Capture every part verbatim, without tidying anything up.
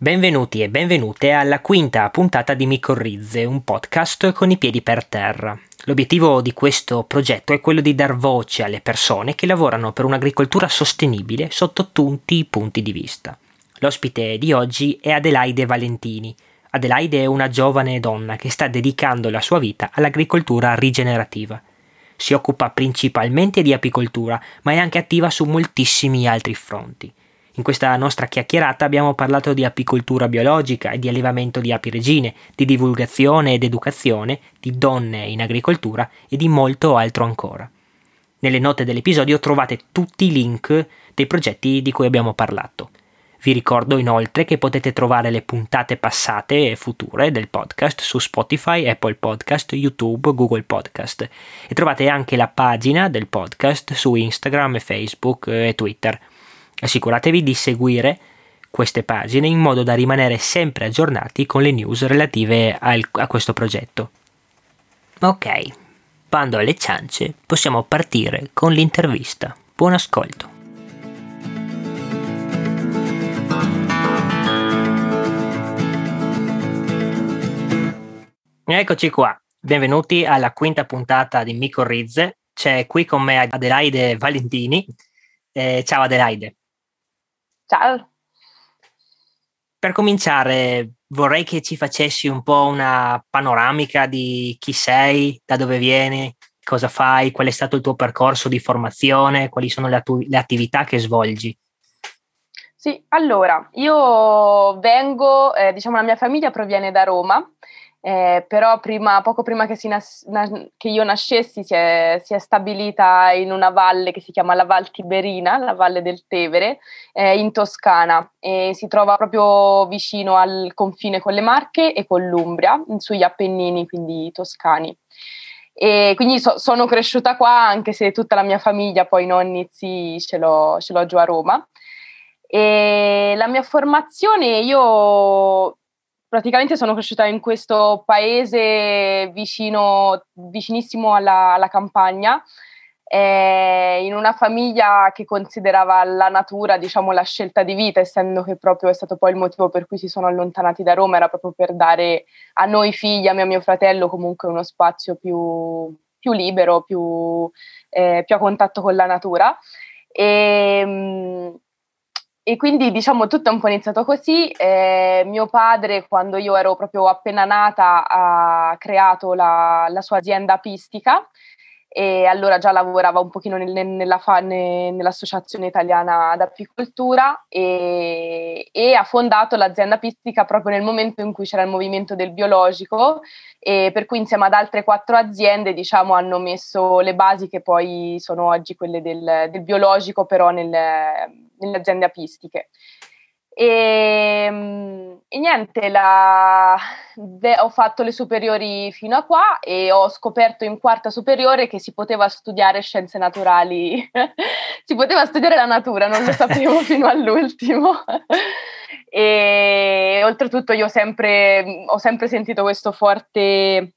Benvenuti e benvenute alla quinta puntata di Micorrize, un podcast con i piedi per terra. L'obiettivo di questo progetto è quello di dar voce alle persone che lavorano per un'agricoltura sostenibile sotto tutti i punti di vista. L'ospite di oggi è Adelaide Valentini. Adelaide è una giovane donna che sta dedicando la sua vita all'agricoltura rigenerativa. Si occupa principalmente di apicoltura, ma è anche attiva su moltissimi altri fronti. In questa nostra chiacchierata abbiamo parlato di apicoltura biologica e di allevamento di api regine, di divulgazione ed educazione, di donne in agricoltura e di molto altro ancora. Nelle note dell'episodio trovate tutti i link dei progetti di cui abbiamo parlato. Vi ricordo inoltre che potete trovare le puntate passate e future del podcast su Spotify, Apple Podcast, YouTube, Google Podcast e trovate anche la pagina del podcast su Instagram, Facebook e Twitter. Assicuratevi di seguire queste pagine in modo da rimanere sempre aggiornati con le news relative al, a questo progetto. Ok, bando alle ciance, possiamo partire con l'intervista. Buon ascolto. Eccoci qua, benvenuti alla quinta puntata di Micorrize. C'è qui con me Adelaide Valentini. Eh, ciao Adelaide. Ciao. Per cominciare vorrei che ci facessi un po' una panoramica di chi sei, da dove vieni, cosa fai, qual è stato il tuo percorso di formazione, quali sono le, atu- le attività che svolgi. Sì, allora, io vengo, eh, diciamo la mia famiglia proviene da Roma, eh, però prima, poco prima che, si nas- na- che io nascessi si è, si è stabilita in una valle che si chiama la Val Tiberina, la Valle del Tevere, eh, in Toscana, e si trova proprio vicino al confine con le Marche e con l'Umbria, sugli Appennini, quindi toscani. E quindi so- sono cresciuta qua, anche se tutta la mia famiglia, poi nonni, zii, ce l'ho, ce l'ho giù a Roma. E la mia formazione, io praticamente sono cresciuta in questo paese vicino, vicinissimo alla, alla campagna, eh, in una famiglia che considerava la natura, diciamo, la scelta di vita, essendo che proprio è stato poi il motivo per cui si sono allontanati da Roma, era proprio per dare a noi figli, a me e mio fratello, comunque uno spazio più, più libero, più, eh, più a contatto con la natura. E... Mh, E quindi diciamo tutto è un po' iniziato così. Eh, mio padre, quando io ero proprio appena nata, ha creato la, la sua azienda apistica e allora già lavorava un pochino nel, nella, nell'Associazione Italiana d'Apicoltura e, e ha fondato l'azienda apistica proprio nel momento in cui c'era il movimento del biologico, e per cui insieme ad altre quattro aziende, diciamo, hanno messo le basi che poi sono oggi quelle del, del biologico, però nel... nelle aziende apistiche. E, e niente, la, de, ho fatto le superiori fino a qua e ho scoperto in quarta superiore che si poteva studiare scienze naturali, si poteva studiare la natura, non lo sapevo fino all'ultimo. E oltretutto io sempre, ho sempre sentito questo forte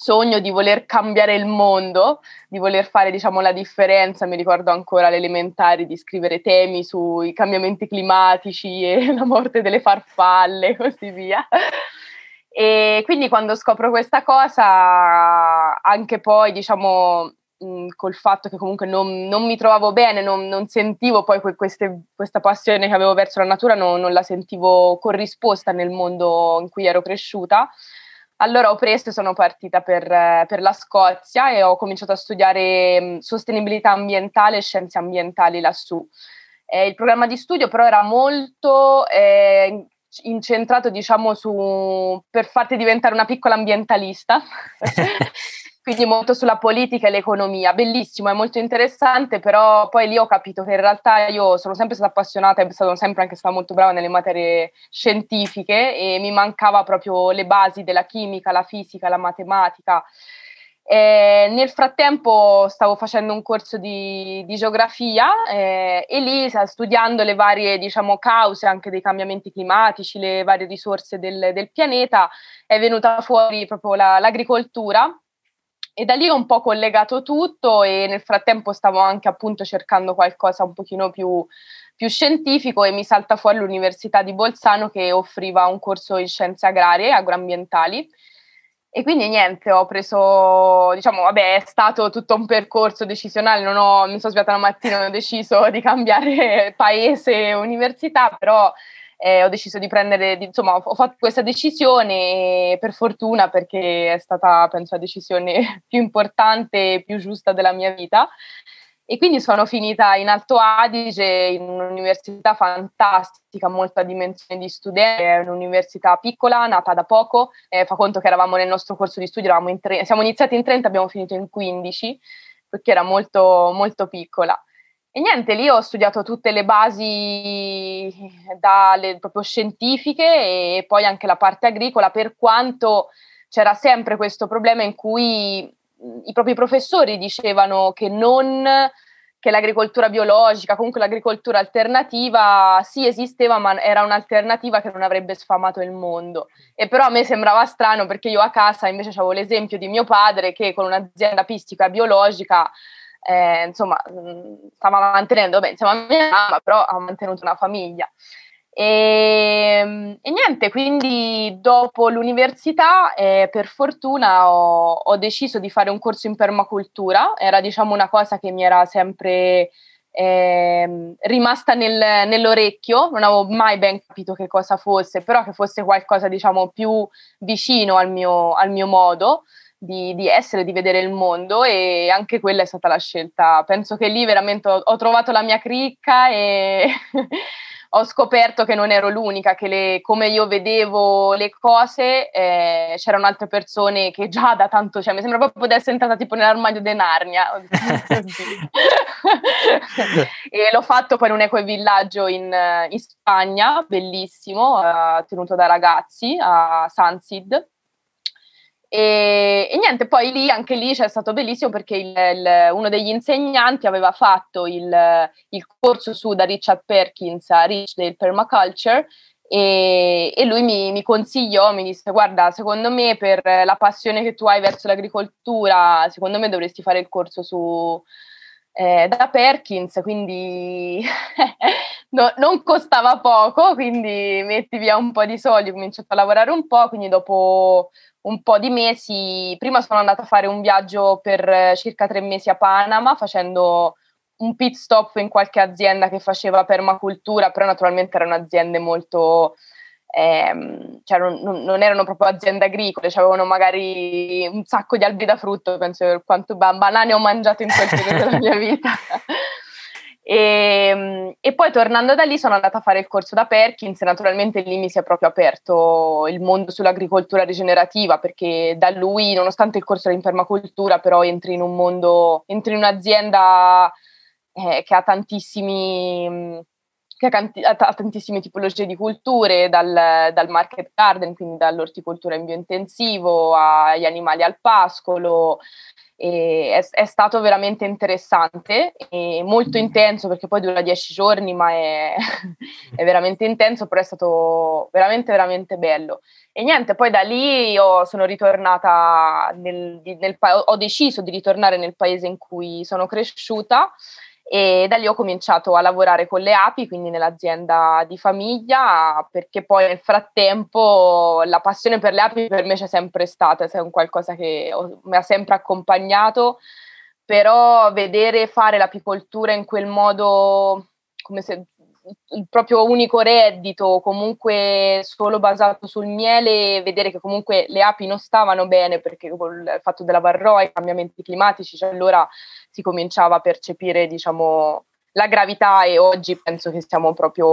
sogno di voler cambiare il mondo, di voler fare, diciamo, la differenza. Mi ricordo ancora alle elementari di scrivere temi sui cambiamenti climatici e la morte delle farfalle e così via. E quindi quando scopro questa cosa, anche poi, diciamo, mh, col fatto che comunque non, non mi trovavo bene, non, non sentivo poi que- queste, questa passione che avevo verso la natura, non, non la sentivo corrisposta nel mondo in cui ero cresciuta. Allora ho preso e sono partita per, per la Scozia e ho cominciato a studiare sostenibilità ambientale e scienze ambientali lassù. Eh, il programma di studio però era molto eh, incentrato, diciamo, su per farti diventare una piccola ambientalista, quindi molto sulla politica e l'economia. Bellissimo, è molto interessante, però poi lì ho capito che in realtà io sono sempre stata appassionata e sono sempre anche stata molto brava nelle materie scientifiche e mi mancava proprio le basi della chimica, la fisica, la matematica. Eh, nel frattempo stavo facendo un corso di, di geografia eh, e lì studiando le varie, diciamo, cause anche dei cambiamenti climatici, le varie risorse del, del pianeta, è venuta fuori proprio la, l'agricoltura e da lì ho un po' collegato tutto e nel frattempo stavo anche appunto cercando qualcosa un pochino più più scientifico e mi salta fuori l'Università di Bolzano che offriva un corso in scienze agrarie e agroambientali. E quindi niente, ho preso, diciamo, vabbè, è stato tutto un percorso decisionale, non ho, mi sono svegliata la mattina, non ho deciso di cambiare paese, università, però eh, ho deciso di prendere, di, insomma, ho fatto questa decisione per fortuna perché è stata, penso, la decisione più importante e più giusta della mia vita. E quindi sono finita in Alto Adige, in un'università fantastica, molta dimensione di studenti, è un'università piccola, nata da poco, eh, fa conto che eravamo nel nostro corso di studio, eravamo in tre, siamo iniziati in trenta, abbiamo finito in quindici, perché era molto, molto piccola. E niente, lì ho studiato tutte le basi dalle, proprio scientifiche e poi anche la parte agricola, per quanto c'era sempre questo problema in cui i propri professori dicevano che non che l'agricoltura biologica, comunque l'agricoltura alternativa, sì esisteva, ma era un'alternativa che non avrebbe sfamato il mondo. E però a me sembrava strano perché io a casa invece avevo l'esempio di mio padre che con un'azienda apistica biologica, eh, insomma, stava mantenendo, beh, insieme a mia mamma, però ha mantenuto una famiglia. E, e niente, quindi dopo l'università eh, per fortuna ho, ho deciso di fare un corso in permacultura, era diciamo una cosa che mi era sempre eh, rimasta nel, nell'orecchio, non avevo mai ben capito che cosa fosse, però che fosse qualcosa diciamo più vicino al mio, al mio modo di, di essere, di vedere il mondo, e anche quella è stata la scelta. Penso che lì veramente ho, ho trovato la mia cricca e... ho scoperto che non ero l'unica, che le, come io vedevo le cose eh, c'erano altre persone che già da tanto, cioè mi sembra proprio di essere entrata tipo nell'armadio di Narnia e l'ho fatto poi in un ecovillaggio in, in Spagna, bellissimo, eh, tenuto da ragazzi a Sunseed. E, e niente, poi lì anche lì c'è stato bellissimo perché il, il, uno degli insegnanti aveva fatto il, il corso su da Richard Perkins a Rich del Permaculture e, e lui mi, mi consigliò, mi disse guarda, secondo me per la passione che tu hai verso l'agricoltura, secondo me dovresti fare il corso su eh, da Perkins, quindi no, non costava poco, quindi metti via un po' di soldi, ho cominciato a lavorare un po', quindi dopo un po' di mesi, prima sono andata a fare un viaggio per circa tre mesi a Panama facendo un pit stop in qualche azienda che faceva permacultura, però naturalmente erano aziende molto, ehm, cioè non, non erano proprio aziende agricole, cioè avevano magari un sacco di alberi da frutto, penso per quanto banane ho mangiato in quel periodo della mia vita. E, e poi tornando da lì sono andata a fare il corso da Perkins e naturalmente lì mi si è proprio aperto il mondo sull'agricoltura rigenerativa, perché da lui, nonostante il corso in permacultura, però entri in un mondo, entri in un'azienda eh, che ha tantissimi che ha, ha tantissime tipologie di culture, dal, dal market garden, quindi dall'orticoltura in biointensivo agli animali al pascolo. E è, è stato veramente interessante e molto intenso, perché poi dura dieci giorni ma è, è veramente intenso, però è stato veramente veramente bello. E niente, poi da lì io sono ritornata nel, nel, ho deciso di ritornare nel paese in cui sono cresciuta e da lì ho cominciato a lavorare con le api, quindi nell'azienda di famiglia, perché poi nel frattempo la passione per le api per me c'è sempre stata, è un qualcosa che ho, mi ha sempre accompagnato, però vedere fare l'apicoltura in quel modo, come se il proprio unico reddito, comunque solo basato sul miele, vedere che comunque le api non stavano bene perché il fatto della Varroa, i cambiamenti climatici, cioè allora si cominciava a percepire, diciamo, la gravità, e oggi penso che siamo proprio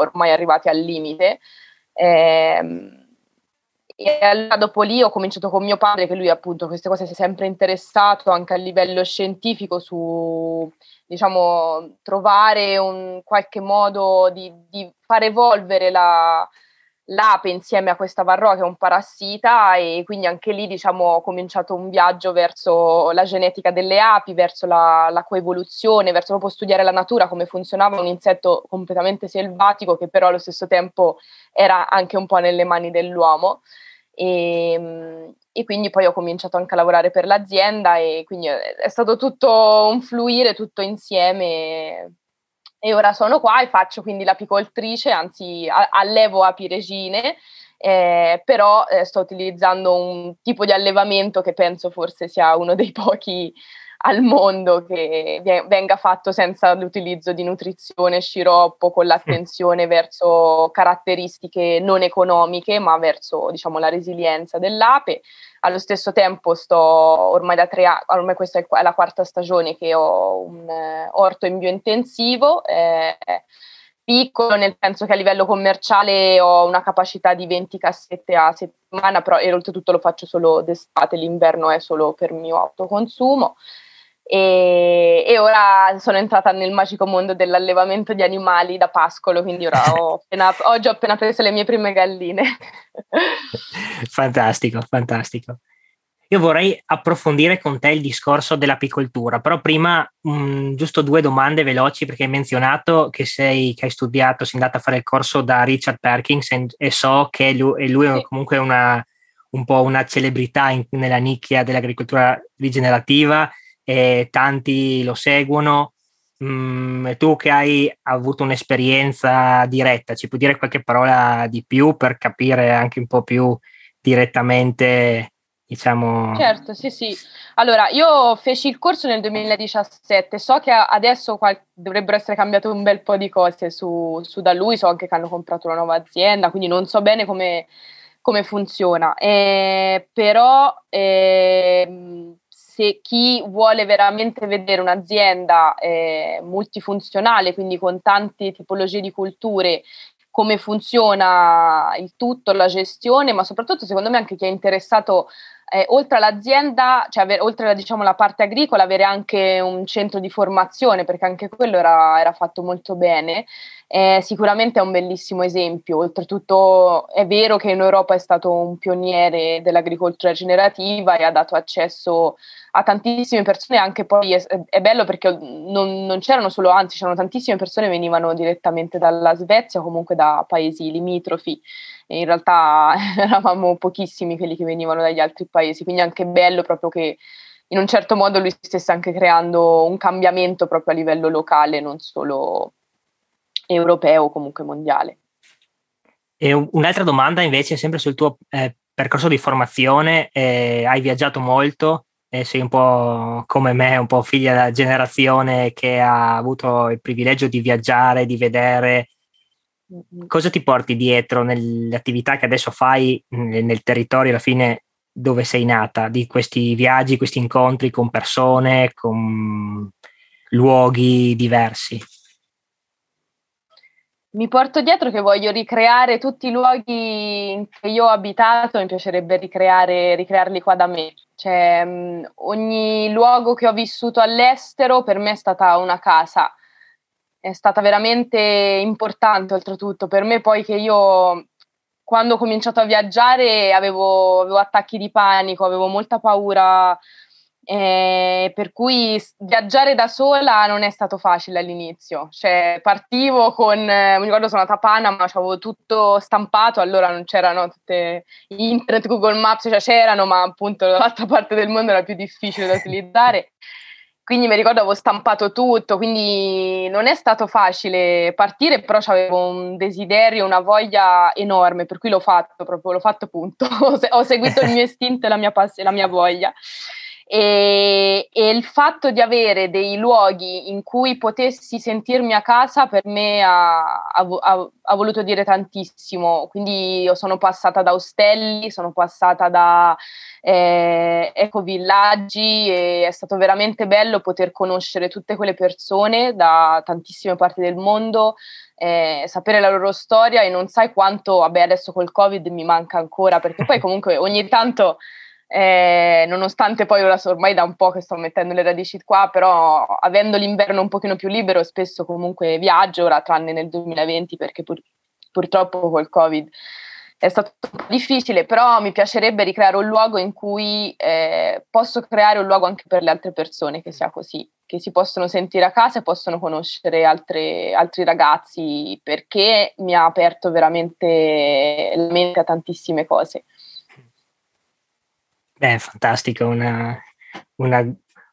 ormai arrivati al limite. Eh, E allora dopo lì ho cominciato con mio padre, che lui appunto queste cose si è sempre interessato anche a livello scientifico su, diciamo, trovare un qualche modo di, di far evolvere la, l'ape insieme a questa varroa che è un parassita, e quindi anche lì, diciamo, ho cominciato un viaggio verso la genetica delle api, verso la, la coevoluzione, verso proprio studiare la natura, come funzionava un insetto completamente selvatico che però allo stesso tempo era anche un po' nelle mani dell'uomo. E, e quindi poi ho cominciato anche a lavorare per l'azienda, e quindi è stato tutto un fluire, tutto insieme, e ora sono qua e faccio quindi l'apicoltrice, anzi a- allevo api regine, eh, però eh, sto utilizzando un tipo di allevamento che penso forse sia uno dei pochi al mondo che venga fatto senza l'utilizzo di nutrizione, sciroppo, con l'attenzione verso caratteristiche non economiche, ma verso, diciamo, la resilienza dell'ape. Allo stesso tempo sto ormai da tre anni, ormai questa è la quarta stagione che ho un eh, orto in biointensivo, eh, piccolo, nel senso che a livello commerciale ho una capacità di venti cassette a settimana, però e oltretutto lo faccio solo d'estate, l'inverno è solo per mio autoconsumo. E, e ora sono entrata nel magico mondo dell'allevamento di animali da pascolo, quindi ora ho appena, oggi ho appena preso le mie prime galline. Fantastico, fantastico. Io vorrei approfondire con te il discorso dell'apicoltura, però prima mh, giusto due domande veloci, perché hai menzionato che, sei, che hai studiato, sei andata a fare il corso da Richard Perkins e, e so che lui, e lui sì. è comunque una, un po' una celebrità in, nella nicchia dell'agricoltura rigenerativa, e tanti lo seguono. Mm, tu che hai avuto un'esperienza diretta, ci puoi dire qualche parola di più per capire anche un po' più direttamente, diciamo? Certo, sì sì. Allora, io feci il corso nel duemiladiciassette, so che adesso qual- dovrebbero essere cambiate un bel po' di cose su, su da lui, so anche che hanno comprato una nuova azienda, quindi non so bene come, come funziona, eh, però... Eh, se chi vuole veramente vedere un'azienda eh, multifunzionale, quindi con tante tipologie di culture, come funziona il tutto, la gestione, ma soprattutto secondo me anche chi è interessato, eh, oltre all'azienda, cioè avere, oltre alla, diciamo, la parte agricola, avere anche un centro di formazione, perché anche quello era, era fatto molto bene. Eh, sicuramente è un bellissimo esempio, oltretutto è vero che in Europa è stato un pioniere dell'agricoltura generativa e ha dato accesso a tantissime persone, anche poi è, è bello perché non, non c'erano solo, anzi c'erano tantissime persone che venivano direttamente dalla Svezia o comunque da paesi limitrofi, e in realtà eravamo pochissimi quelli che venivano dagli altri paesi, quindi è anche bello proprio che in un certo modo lui stesse anche creando un cambiamento proprio a livello locale, non solo europeo o comunque mondiale. E un'altra domanda invece, sempre sul tuo eh, percorso di formazione, eh, hai viaggiato molto, eh, sei un po' come me, un po' figlia della generazione che ha avuto il privilegio di viaggiare, di vedere. Cosa ti porti dietro nelle attività che adesso fai nel, nel territorio, alla fine, dove sei nata, di questi viaggi, questi incontri con persone, con luoghi diversi? Mi porto dietro che voglio ricreare tutti i luoghi che io ho abitato, mi piacerebbe ricreare, ricrearli qua da me. Cioè, mh, ogni luogo che ho vissuto all'estero per me è stata una casa, è stata veramente importante oltretutto. Per me poi che io, quando ho cominciato a viaggiare, avevo, avevo attacchi di panico, avevo molta paura, Eh, per cui viaggiare da sola non è stato facile all'inizio, cioè partivo con, eh, mi ricordo sono andata a Panama, avevo tutto stampato, allora non c'erano tutte internet, Google Maps, cioè c'erano, ma appunto dall'altra parte del mondo era più difficile da utilizzare, quindi mi ricordo avevo stampato tutto, quindi non è stato facile partire, però avevo un desiderio, una voglia enorme, per cui l'ho fatto proprio, l'ho fatto punto, ho seguito il mio istinto e la mia passione, la mia voglia. E, e il fatto di avere dei luoghi in cui potessi sentirmi a casa per me ha, ha, ha voluto dire tantissimo, quindi io sono passata da ostelli, sono passata da eh, ecovillaggi, e è stato veramente bello poter conoscere tutte quelle persone da tantissime parti del mondo, Eh, sapere la loro storia, e non sai quanto, vabbè adesso col Covid mi manca ancora, perché poi comunque ogni tanto... Eh, nonostante poi ora ormai da un po' che sto mettendo le radici qua, però avendo l'inverno un pochino più libero spesso comunque viaggio, ora tranne nel duemilaventi perché pur, purtroppo col Covid è stato difficile, però mi piacerebbe ricreare un luogo in cui eh, posso creare un luogo anche per le altre persone, che sia così, che si possono sentire a casa e possono conoscere altre, altri ragazzi, perché mi ha aperto veramente la mente a tantissime cose. Beh, fantastico, una, una,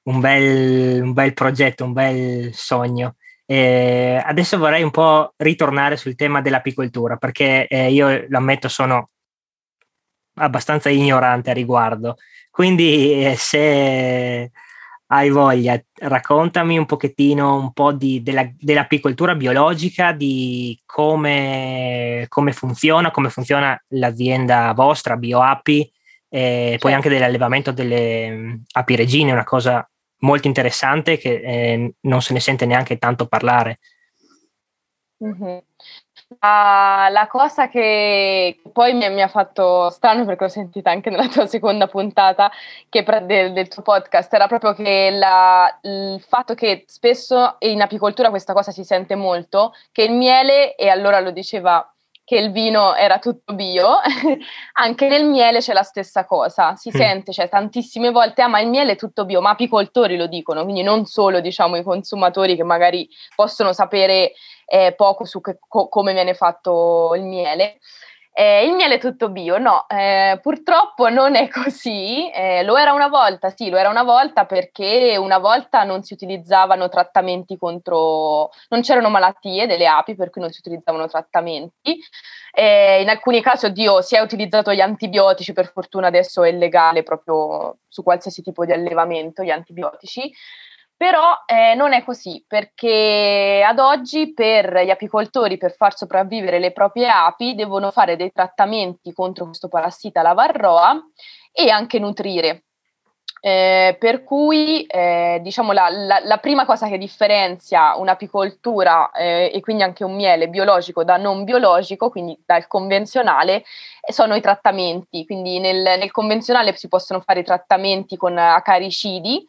un, bel, un bel progetto, un bel sogno. Eh, adesso vorrei un po' ritornare sul tema dell'apicoltura, perché eh, io lo ammetto, sono abbastanza ignorante a riguardo, quindi eh, se hai voglia raccontami un pochettino un po' di, della, dell'apicoltura biologica, di come, come funziona, come funziona l'azienda vostra BioApi, e poi anche dell'allevamento delle api regine, una cosa molto interessante che eh, non se ne sente neanche tanto parlare. Mm-hmm. Uh, la cosa che poi mi, mi ha fatto strano, perché l'ho sentita anche nella tua seconda puntata che pre- del, del tuo podcast, era proprio che la, il fatto che spesso in apicoltura questa cosa si sente molto, che il miele, e allora lo diceva che il vino era tutto bio, anche nel miele c'è la stessa cosa, si mm. sente, cioè tantissime volte, ah ma il miele è tutto bio, ma apicoltori lo dicono, quindi non solo diciamo i consumatori che magari possono sapere eh, poco su che, co- come viene fatto il miele. Eh, il miele è tutto bio, no, eh, purtroppo non è così, eh, lo era una volta, sì, lo era una volta perché una volta non si utilizzavano trattamenti contro, non c'erano malattie delle api per cui non si utilizzavano trattamenti, eh, in alcuni casi, oddio, si è utilizzato gli antibiotici, per fortuna adesso è legale proprio su qualsiasi tipo di allevamento gli antibiotici. Però eh, non è così, perché ad oggi per gli apicoltori, per far sopravvivere le proprie api, devono fare dei trattamenti contro questo parassita, la Varroa, e anche nutrire. Eh, per cui eh, diciamo la, la, la prima cosa che differenzia un'apicoltura eh, e quindi anche un miele biologico da non biologico, quindi dal convenzionale, sono i trattamenti. Quindi nel, nel convenzionale si possono fare i trattamenti con acaricidi,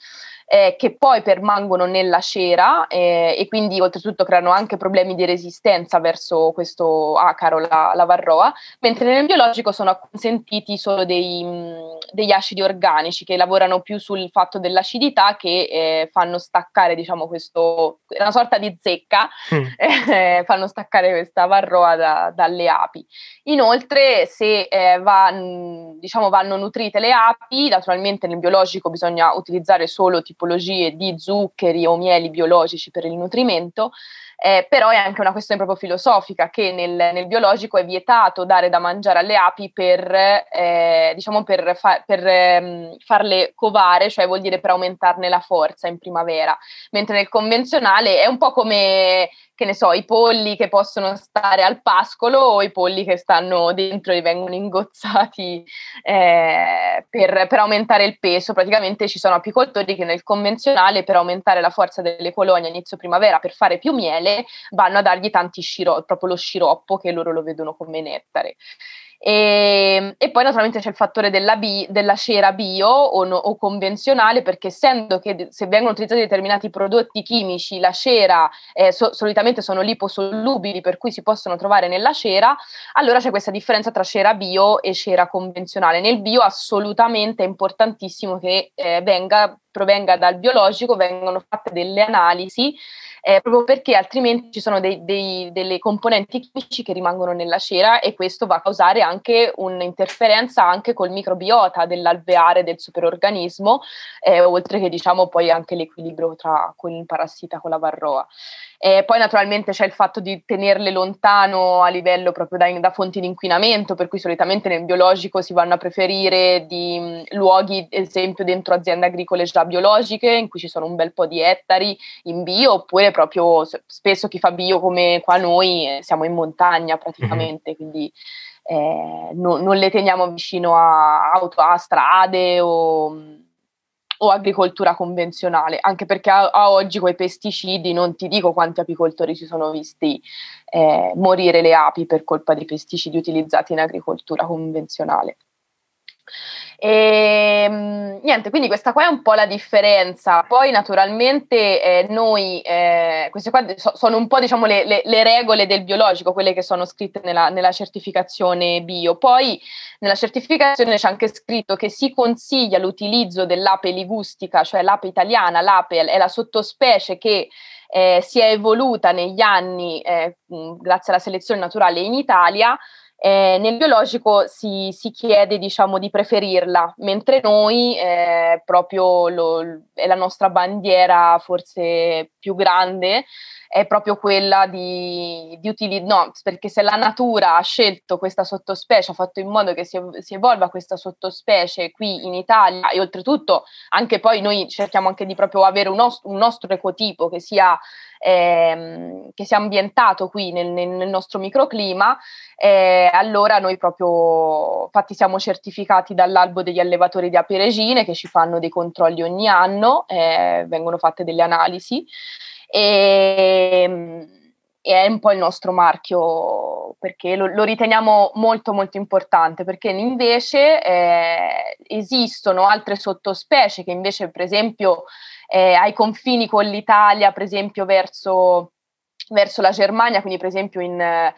Eh, che poi permangono nella cera eh, e quindi oltretutto creano anche problemi di resistenza verso questo acaro, la, la Varroa, mentre nel biologico sono consentiti solo dei, mh, degli acidi organici che lavorano più sul fatto dell'acidità, che eh, fanno staccare diciamo questo, una sorta di zecca, mm. eh, fanno staccare questa Varroa da, dalle api. Inoltre se eh, va, mh, diciamo vanno nutrite le api, naturalmente nel biologico bisogna utilizzare solo tipo di zuccheri o mieli biologici per il nutrimento, eh, però è anche una questione proprio filosofica, che nel, nel biologico è vietato dare da mangiare alle api per, eh, diciamo per, fa, per ehm, farle covare, cioè vuol dire per aumentarne la forza in primavera, mentre nel convenzionale è un po' come, che ne so, i polli che possono stare al pascolo o i polli che stanno dentro e vengono ingozzati eh, per, per aumentare il peso. Praticamente ci sono apicoltori che nel convenzionale, per aumentare la forza delle colonie a inizio primavera, per fare più miele, vanno a dargli tanti sciroppo, proprio lo sciroppo che loro lo vedono come nettare. E, e poi naturalmente c'è il fattore della, bi, della cera bio o, no, o convenzionale, perché essendo che se vengono utilizzati determinati prodotti chimici, la cera eh, so, solitamente sono liposolubili, per cui si possono trovare nella cera, allora c'è questa differenza tra cera bio e cera convenzionale. Nel bio assolutamente è importantissimo che eh, venga, provenga dal biologico, vengono fatte delle analisi, Eh, proprio perché altrimenti ci sono dei, dei, delle componenti chimici che rimangono nella cera, e questo va a causare anche un'interferenza anche col microbiota dell'alveare del superorganismo, eh, oltre che diciamo poi anche l'equilibrio tra con il parassita, con la Varroa. Eh, poi naturalmente c'è il fatto di tenerle lontano a livello proprio da, da fonti di inquinamento, per cui solitamente nel biologico si vanno a preferire di mh, luoghi, ad esempio dentro aziende agricole già biologiche in cui ci sono un bel po' di ettari in bio, oppure proprio spesso chi fa bio come qua noi siamo in montagna praticamente, mm-hmm. quindi eh, no, non le teniamo vicino a auto, a strade o... o agricoltura convenzionale, anche perché a, a oggi coi pesticidi non ti dico quanti apicoltori si sono visti eh, morire le api per colpa dei pesticidi utilizzati in agricoltura convenzionale. E, niente, quindi questa qua è un po' la differenza. Poi naturalmente eh, noi eh, queste qua so, sono un po' diciamo le, le, le regole del biologico, quelle che sono scritte nella, nella certificazione bio. Poi nella certificazione c'è anche scritto che si consiglia l'utilizzo dell'ape ligustica, cioè l'ape italiana. L'ape è la sottospecie che eh, si è evoluta negli anni eh, grazie alla selezione naturale in Italia. Eh, nel biologico si, si chiede diciamo di preferirla, mentre noi eh, proprio lo, è la nostra bandiera forse più grande è proprio quella di, di utili, no, perché se la natura ha scelto questa sottospecie, ha fatto in modo che si, si evolva questa sottospecie qui in Italia, e oltretutto anche poi noi cerchiamo anche di proprio avere un, os- un nostro ecotipo che sia, ehm, che sia ambientato qui nel, nel nostro microclima, eh, allora noi proprio, infatti siamo certificati dall'albo degli allevatori di api regine che ci fanno dei controlli ogni anno, eh, vengono fatte delle analisi, e, e è un po' il nostro marchio, perché lo, lo riteniamo molto molto importante, perché invece eh, esistono altre sottospecie che invece per esempio eh, ai confini con l'Italia, per esempio verso, verso la Germania, quindi per esempio in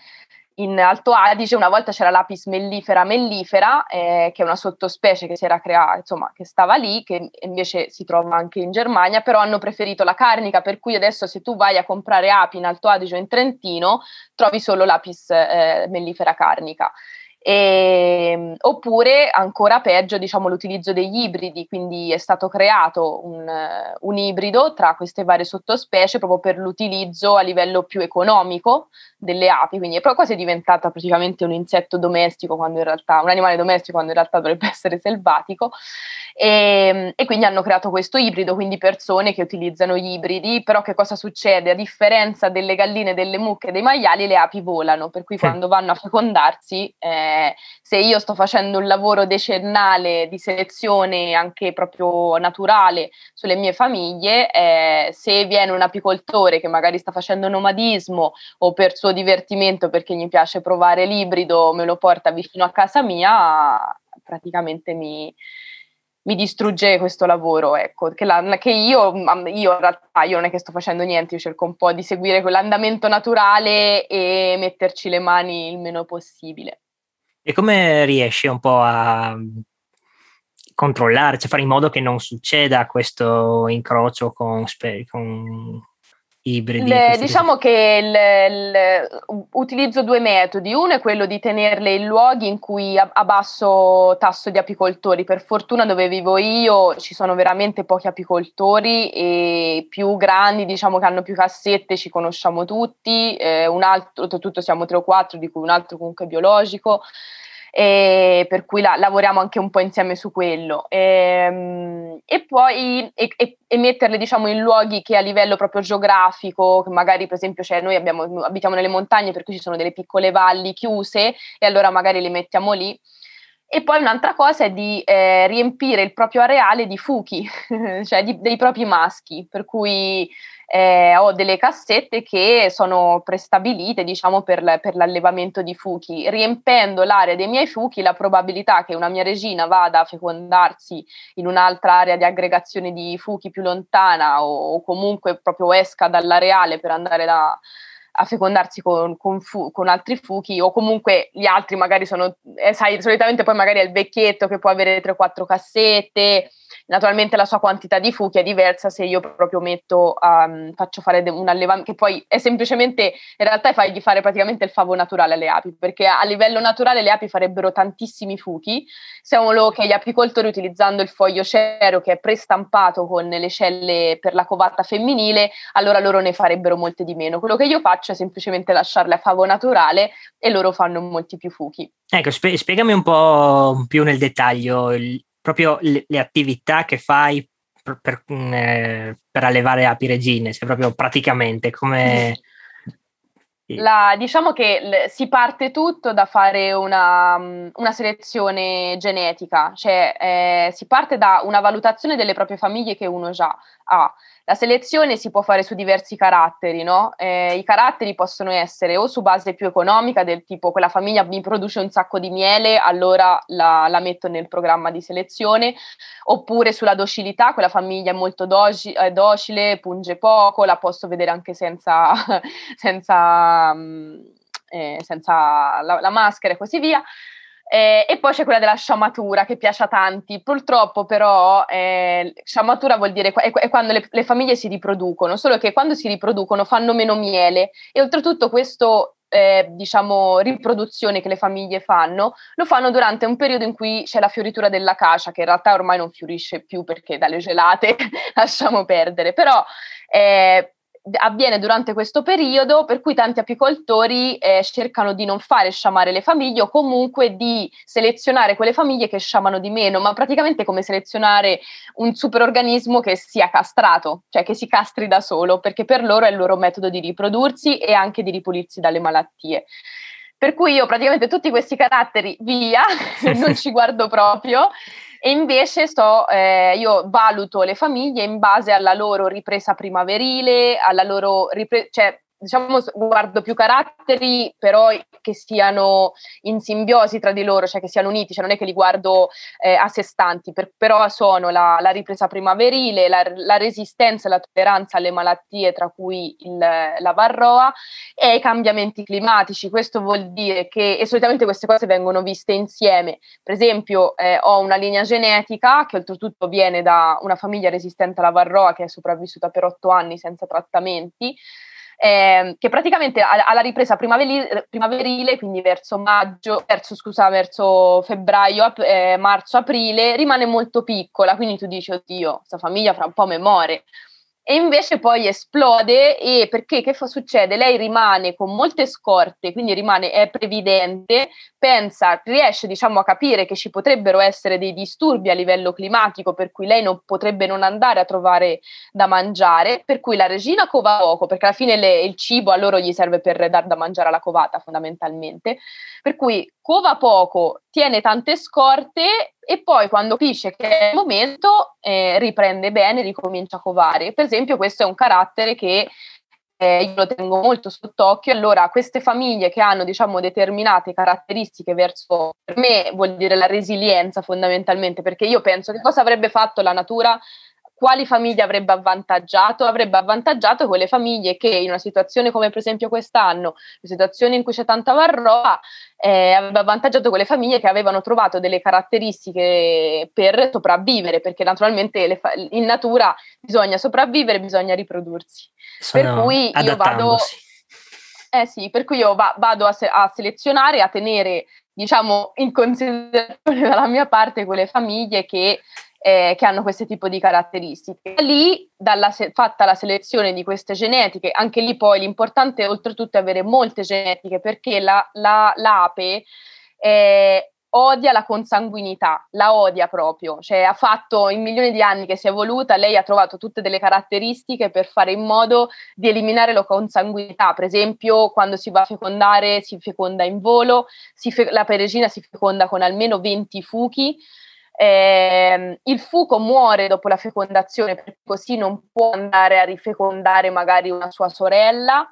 In Alto Adige una volta c'era l'apis mellifera mellifera, eh, che è una sottospecie che si era creata, insomma, che stava lì, che invece si trova anche in Germania, però hanno preferito la carnica, per cui adesso se tu vai a comprare api in Alto Adige o in Trentino trovi solo l'apis eh, mellifera carnica. E, oppure ancora peggio, diciamo, l'utilizzo degli ibridi, quindi è stato creato un, un ibrido tra queste varie sottospecie proprio per l'utilizzo a livello più economico delle api, quindi è quasi diventata praticamente un insetto domestico quando in realtà, un animale domestico quando in realtà dovrebbe essere selvatico, e, e quindi hanno creato questo ibrido, quindi persone che utilizzano gli ibridi. Però che cosa succede? A differenza delle galline, delle mucche e dei maiali, le api volano, per cui quando vanno a fecondarsi eh, se io sto facendo un lavoro decennale di selezione anche proprio naturale sulle mie famiglie, eh, se viene un apicoltore che magari sta facendo nomadismo o per suo divertimento, perché gli piace provare l'ibrido, me lo porta vicino a casa mia, praticamente mi, mi distrugge questo lavoro, ecco, che, la, che io, io in realtà io non è che sto facendo niente, io cerco un po' di seguire quell'andamento naturale e metterci le mani il meno possibile. E come riesci un po' a controllare, cioè fare in modo che non succeda questo incrocio con, spe- con ibridi? Le, diciamo che il, il, utilizzo due metodi. Uno è quello di tenerle in luoghi in cui a, a basso tasso di apicoltori. Per fortuna dove vivo io ci sono veramente pochi apicoltori, e più grandi, diciamo, che hanno più cassette, ci conosciamo tutti, eh, un altro, oltretutto siamo tre o quattro, di cui un altro comunque è biologico, e per cui la, lavoriamo anche un po' insieme su quello, e, e poi e, e, e metterle, diciamo, in luoghi che a livello proprio geografico, che magari per esempio, cioè, noi abbiamo, abitiamo nelle montagne, per cui ci sono delle piccole valli chiuse, e allora magari le mettiamo lì. E poi un'altra cosa è di eh, riempire il proprio areale di fuchi, cioè di, dei propri maschi, per cui eh, ho delle cassette che sono prestabilite, diciamo, per, l- per l'allevamento di fuchi. Riempendo l'area dei miei fuchi, la probabilità che una mia regina vada a fecondarsi in un'altra area di aggregazione di fuchi più lontana, o, o comunque proprio esca dall'areale per andare da... a fecondarsi con, con, fu- con altri fuchi, o comunque gli altri magari sono, eh, sai, solitamente poi magari è il vecchietto che può avere tre o quattro cassette, naturalmente la sua quantità di fuchi è diversa se io proprio metto, um, faccio fare de- un allevamento, che poi è semplicemente, in realtà è fargli fare praticamente il favo naturale alle api, perché a livello naturale le api farebbero tantissimi fuchi, solo che gli apicoltori, utilizzando il foglio cero che è prestampato con le celle per la covata femminile, allora loro ne farebbero molte di meno. Quello che io faccio, cioè semplicemente lasciarle a favo naturale, e loro fanno molti più fuchi. Ecco, spie- spiegami un po' più nel dettaglio il, proprio le, le attività che fai per, per, eh, per allevare api regine, cioè proprio praticamente come... La, diciamo che l- si parte tutto da fare una, una selezione genetica, cioè eh, si parte da una valutazione delle proprie famiglie che uno già ha. La selezione si può fare su diversi caratteri, no? Eh, i caratteri possono essere o su base più economica, del tipo quella famiglia mi produce un sacco di miele, allora la, la metto nel programma di selezione, oppure sulla docilità, quella famiglia è molto doci, eh, docile, punge poco, la posso vedere anche senza... senza, eh, senza la, la maschera e così via. Eh, e poi c'è quella della sciamatura, che piace a tanti, purtroppo però eh, sciamatura vuol dire è, è quando le, le famiglie si riproducono, solo che quando si riproducono fanno meno miele, e oltretutto questo eh, diciamo riproduzione che le famiglie fanno, lo fanno durante un periodo in cui c'è la fioritura dell'acacia, che in realtà ormai non fiorisce più perché dalle gelate lasciamo perdere, però eh, avviene durante questo periodo, per cui tanti apicoltori eh, cercano di non fare sciamare le famiglie o comunque di selezionare quelle famiglie che sciamano di meno, ma praticamente è come selezionare un superorganismo che sia castrato, cioè che si castri da solo, perché per loro è il loro metodo di riprodursi e anche di ripulirsi dalle malattie. Per cui io praticamente tutti questi caratteri via, non ci guardo proprio, e invece sto, eh, io valuto le famiglie in base alla loro ripresa primaverile, alla loro ripresa, cioè diciamo guardo più caratteri però che siano in simbiosi tra di loro, cioè che siano uniti, cioè non è che li guardo eh, a sé stanti, per, però sono la, la ripresa primaverile, la, la resistenza e la tolleranza alle malattie tra cui il, la Varroa e i cambiamenti climatici. Questo vuol dire che, e solitamente queste cose vengono viste insieme, per esempio eh, ho una linea genetica che oltretutto viene da una famiglia resistente alla Varroa che è sopravvissuta per otto anni senza trattamenti, Eh, che praticamente alla ripresa primaverile, primaverile quindi verso maggio, verso, scusa, verso febbraio, ap- eh, marzo, aprile, rimane molto piccola, quindi tu dici, oddio, questa famiglia fra un po' me muore. E invece poi esplode, e perché che fa- succede? Lei rimane con molte scorte, quindi rimane, è previdente, pensa, riesce diciamo a capire che ci potrebbero essere dei disturbi a livello climatico, per cui lei non potrebbe non andare a trovare da mangiare, per cui la regina cova poco, perché alla fine le, il cibo a loro gli serve per dar da mangiare alla covata fondamentalmente, per cui cova poco, tiene tante scorte e poi quando capisce che è il momento eh, riprende bene, ricomincia a covare. Per esempio questo è un carattere che eh, io lo tengo molto sott'occhio. Allora queste famiglie che hanno diciamo determinate caratteristiche verso, per me vuol dire la resilienza fondamentalmente, perché io penso che cosa avrebbe fatto la natura, quali famiglie avrebbe avvantaggiato? Avrebbe avvantaggiato quelle famiglie che in una situazione come per esempio quest'anno, in situazione in cui c'è tanta varroa, eh, avrebbe avvantaggiato quelle famiglie che avevano trovato delle caratteristiche per sopravvivere, perché naturalmente le fa- in natura bisogna sopravvivere, bisogna riprodursi. Sono per cui io vado, eh sì, per cui io va- vado a, se- a selezionare, a tenere diciamo in considerazione dalla mia parte quelle famiglie che Eh, che hanno questo tipo di caratteristiche. Lì, dalla se- fatta la selezione di queste genetiche, anche lì poi l'importante è oltretutto avere molte genetiche, perché la, la, l'ape eh, odia la consanguinità, la odia proprio, cioè ha fatto in milioni di anni che si è evoluta, lei ha trovato tutte delle caratteristiche per fare in modo di eliminare la consanguinità, per esempio quando si va a fecondare si feconda in volo, si fe- la peregina si feconda con almeno venti fuchi. Eh, il fuco muore dopo la fecondazione, perché così non può andare a rifecondare magari una sua sorella,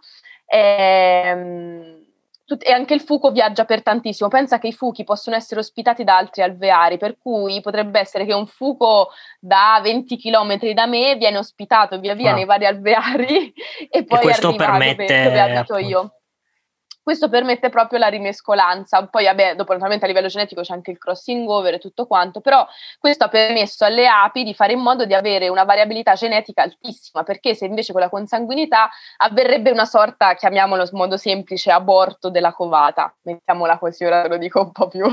eh, tut- e anche il fuco viaggia per tantissimo. Pensa che i fuchi possono essere ospitati da altri alveari, per cui potrebbe essere che un fuco da venti chilometri da me viene ospitato via via ah. nei vari alveari e poi e questo arriva permette, dove, dove abito io. Questo permette proprio la rimescolanza, poi vabbè, dopo naturalmente a livello genetico c'è anche il crossing over e tutto quanto, però questo ha permesso alle api di fare in modo di avere una variabilità genetica altissima, perché se invece con la consanguinità avverrebbe una sorta, chiamiamolo in modo semplice, aborto della covata, mettiamola così, ora lo dico un po' più.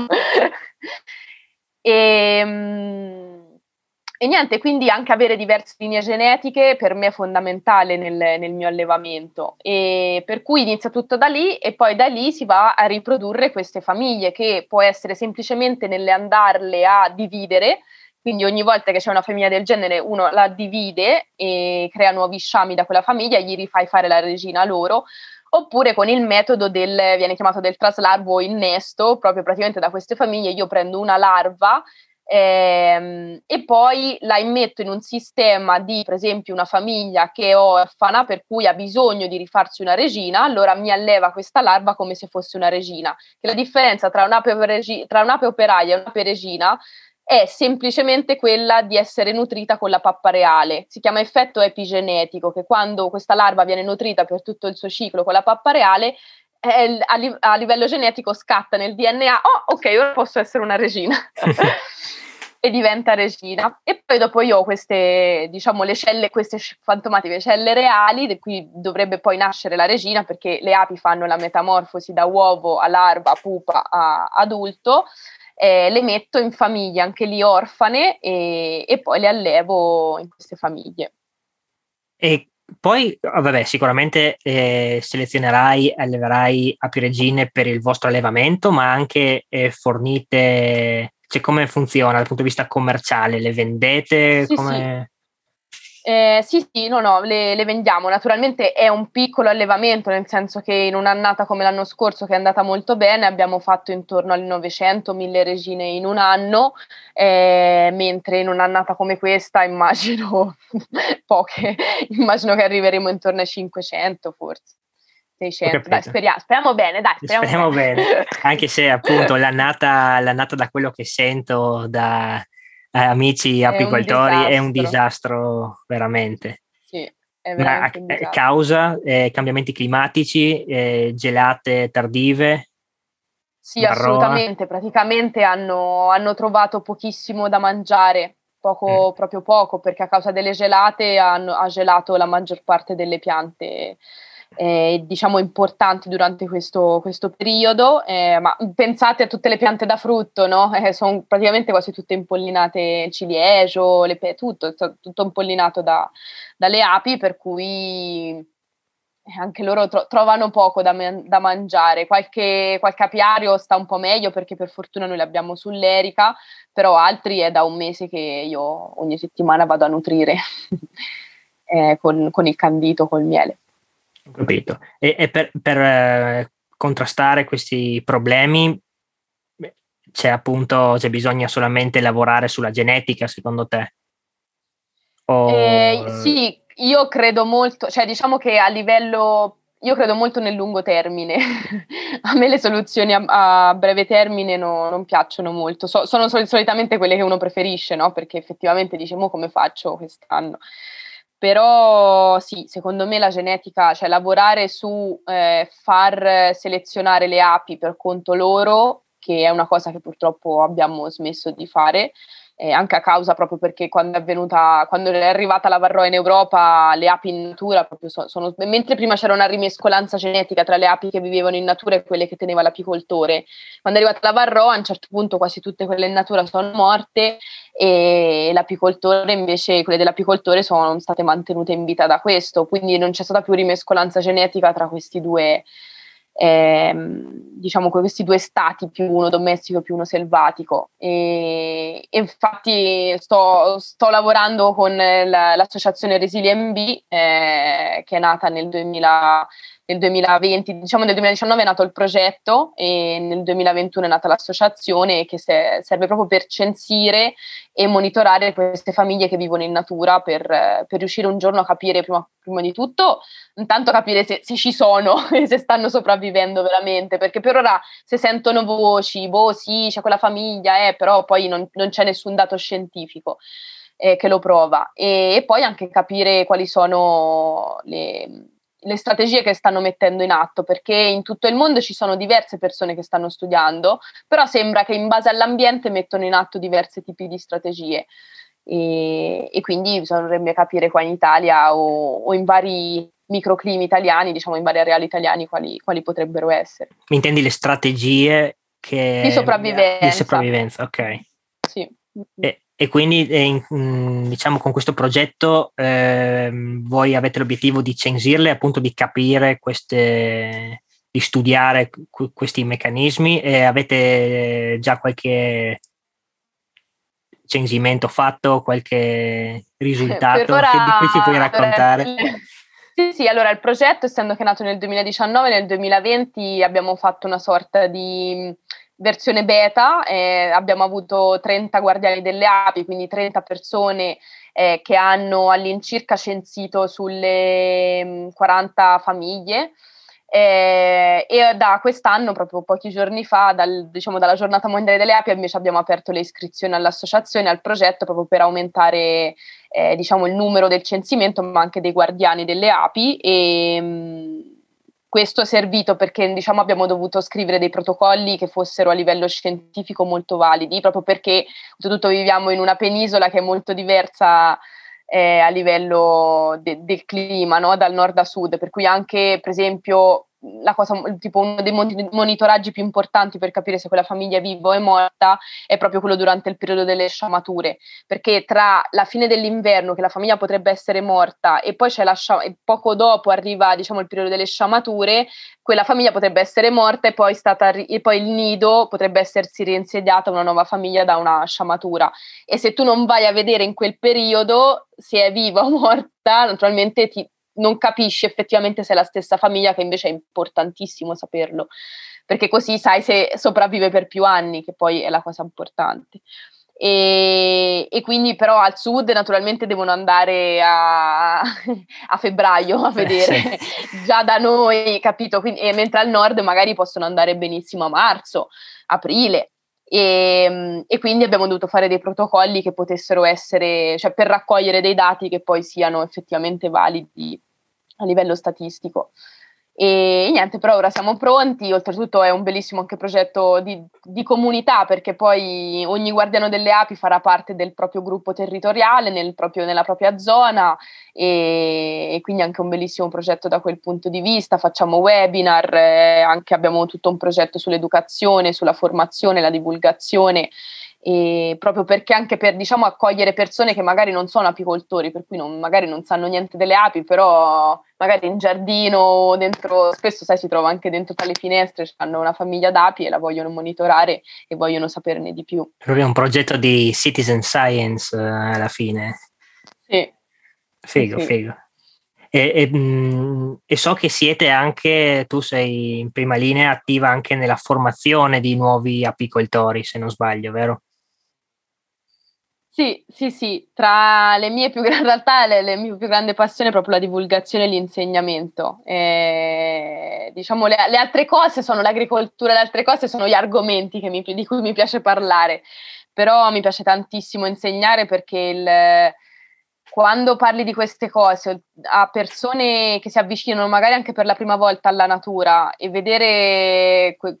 e... E niente, quindi anche avere diverse linee genetiche per me è fondamentale nel, nel mio allevamento, e per cui inizia tutto da lì e poi da lì si va a riprodurre queste famiglie, che può essere semplicemente nell'andarle a dividere, quindi ogni volta che c'è una famiglia del genere uno la divide e crea nuovi sciami da quella famiglia e gli rifai fare la regina loro, oppure con il metodo del, viene chiamato del traslarvo o innesto, proprio praticamente da queste famiglie io prendo una larva Ehm, e poi la immetto in un sistema di, per esempio, una famiglia che è orfana, per cui ha bisogno di rifarsi una regina, allora mi alleva questa larva come se fosse una regina. Che la differenza tra un'ape, regi- tra un'ape operaia e un'ape regina è semplicemente quella di essere nutrita con la pappa reale. Si chiama effetto epigenetico, che quando questa larva viene nutrita per tutto il suo ciclo con la pappa reale, eh, a, li- a livello genetico scatta nel D N A, oh ok, ora posso essere una regina. E diventa regina, e poi dopo io ho queste, diciamo, le celle, queste fantomatiche celle reali, da cui dovrebbe poi nascere la regina, perché le api fanno la metamorfosi da uovo a larva, pupa a adulto, eh, le metto in famiglie, anche lì orfane, e, e poi le allevo in queste famiglie. E Poi, vabbè, sicuramente eh, selezionerai, alleverai api regine per il vostro allevamento, ma anche eh, fornite, cioè come funziona dal punto di vista commerciale? Le vendete? Sì, come... sì. Eh, sì, sì, no, no, le, le vendiamo. Naturalmente è un piccolo allevamento, nel senso che in un'annata come l'anno scorso, che è andata molto bene, abbiamo fatto intorno alle novecento mille regine in un anno, eh, mentre in un'annata come questa immagino poche, immagino che arriveremo intorno ai cinquecento forse. seicento. Dai, speriamo, speriamo bene, dai, speriamo, speriamo bene. bene. Anche se appunto l'annata, l'annata da quello che sento da eh, amici è apicoltori un è un disastro veramente. Sì, è veramente Una, disastro. Causa eh, cambiamenti climatici, eh, gelate tardive. Sì, Varroa. Assolutamente, praticamente hanno, hanno trovato pochissimo da mangiare. Poco, mm. proprio poco, perché a causa delle gelate hanno, ha gelato la maggior parte delle piante Eh, diciamo importanti durante questo, questo periodo, eh, ma pensate a tutte le piante da frutto, no? Eh, sono praticamente quasi tutte impollinate, il ciliegio, le pe- tutto, tutto impollinato da, dalle api, per cui anche loro tro- trovano poco da, man- da mangiare. Qualche, qualche apiario sta un po' meglio, perché per fortuna noi l'abbiamo sull'erica, però altri è da un mese che io ogni settimana vado a nutrire eh, con, con il candito, col miele. Capito. E, e per, per eh, contrastare questi problemi c'è appunto c'è bisogno solamente lavorare sulla genetica, secondo te? O... Eh, sì, io credo molto, cioè diciamo che a livello, io credo molto nel lungo termine. A me le soluzioni a, a breve termine no, non piacciono molto, so, sono sol- solitamente quelle che uno preferisce, no? Perché effettivamente dice, mo come faccio quest'anno? Però sì, secondo me la genetica, cioè lavorare su eh, far selezionare le api per conto loro, che è una cosa che purtroppo abbiamo smesso di fare, eh, anche a causa proprio perché quando è avvenuta, quando è arrivata la Varroa in Europa, le api in natura proprio sono, sono... Mentre prima c'era una rimescolanza genetica tra le api che vivevano in natura e quelle che teneva l'apicoltore, quando è arrivata la Varroa a un certo punto quasi tutte quelle in natura sono morte e l'apicoltore invece, quelle dell'apicoltore sono state mantenute in vita da questo, quindi non c'è stata più rimescolanza genetica tra questi due, Ehm, diciamo questi due stati, più uno domestico più uno selvatico, e, e infatti sto, sto lavorando con la, l'associazione Resilien B, eh, che è nata nel, duemila, nel duemilaventi, diciamo nel duemiladiciannove è nato il progetto e nel duemilaventuno è nata l'associazione, che se, serve proprio per censire e monitorare queste famiglie che vivono in natura per, per riuscire un giorno a capire prima, prima di tutto intanto capire se, se ci sono e se stanno sopravvivendo vivendo veramente, perché per ora se sentono voci, boh sì c'è quella famiglia, eh, però poi non, non c'è nessun dato scientifico eh, che lo prova, e, e poi anche capire quali sono le, le strategie che stanno mettendo in atto, perché in tutto il mondo ci sono diverse persone che stanno studiando, però sembra che in base all'ambiente mettono in atto diversi tipi di strategie. E, e quindi bisognerebbe capire qua in Italia o, o in vari microclimi italiani, diciamo in vari areali italiani, quali, quali potrebbero essere. Mi intendi le strategie che... di sopravvivenza. Di sopravvivenza, ok. Sì. E, e quindi eh, diciamo con questo progetto eh, voi avete l'obiettivo di censirle, appunto di capire queste, di studiare qu- questi meccanismi, e avete già qualche... censimento fatto, qualche risultato per ora, che di cui ci puoi raccontare? Sì, sì, allora il progetto, essendo che è nato nel duemiladiciannove, nel duemilaventi abbiamo fatto una sorta di versione beta, eh, abbiamo avuto trenta guardiani delle api, quindi trenta persone eh, che hanno all'incirca censito sulle quaranta famiglie. Eh, e da quest'anno, proprio pochi giorni fa, dal, diciamo dalla giornata mondiale delle api, invece abbiamo aperto le iscrizioni all'associazione, al progetto, proprio per aumentare eh, diciamo il numero del censimento, ma anche dei guardiani delle api, e mh, questo è servito perché diciamo abbiamo dovuto scrivere dei protocolli che fossero a livello scientifico molto validi, proprio perché soprattutto viviamo in una penisola che è molto diversa Eh, a livello de- del clima, no? Dal nord a sud, per cui anche per esempio la cosa, tipo uno dei monitoraggi più importanti per capire se quella famiglia è viva o è morta è proprio quello durante il periodo delle sciamature, perché tra la fine dell'inverno, che la famiglia potrebbe essere morta, e poi c'è la sciam- e poco dopo arriva, diciamo, il periodo delle sciamature, quella famiglia potrebbe essere morta e poi, stata ri- e poi il nido potrebbe essersi reinsediata una nuova famiglia da una sciamatura, e se tu non vai a vedere in quel periodo se è viva o morta, naturalmente ti non capisci effettivamente se è la stessa famiglia, che invece è importantissimo saperlo, perché così sai se sopravvive per più anni, che poi è la cosa importante. E, e quindi però al sud naturalmente devono andare a, a febbraio a vedere già da noi, capito? Quindi, e mentre al nord magari possono andare benissimo a marzo, aprile. E, e quindi abbiamo dovuto fare dei protocolli che potessero essere, cioè per raccogliere dei dati che poi siano effettivamente validi a livello statistico. E niente, però ora siamo pronti. Oltretutto è un bellissimo anche progetto di, di comunità, perché poi ogni guardiano delle api farà parte del proprio gruppo territoriale, nel proprio, nella propria zona, e, e quindi anche un bellissimo progetto da quel punto di vista. Facciamo webinar, eh, anche abbiamo tutto un progetto sull'educazione, sulla formazione, la divulgazione, e proprio perché anche per, diciamo, accogliere persone che magari non sono apicoltori, per cui non, magari non sanno niente delle api, però magari in giardino, dentro, spesso sai si trova anche dentro alle finestre, hanno una famiglia d'api e la vogliono monitorare e vogliono saperne di più. Proprio un progetto di citizen science alla fine. Sì. Figo, sì. Figo. E, e, e so che siete anche, tu sei in prima linea attiva anche nella formazione di nuovi apicoltori, se non sbaglio, vero? Sì, sì, sì, tra le mie più grandi, in realtà le, le mie più grande passione è proprio la divulgazione e l'insegnamento. E, diciamo, le, le altre cose sono l'agricoltura, le altre cose sono gli argomenti che mi, di cui mi piace parlare, però mi piace tantissimo insegnare, perché il, quando parli di queste cose a persone che si avvicinano magari anche per la prima volta alla natura, e vedere que-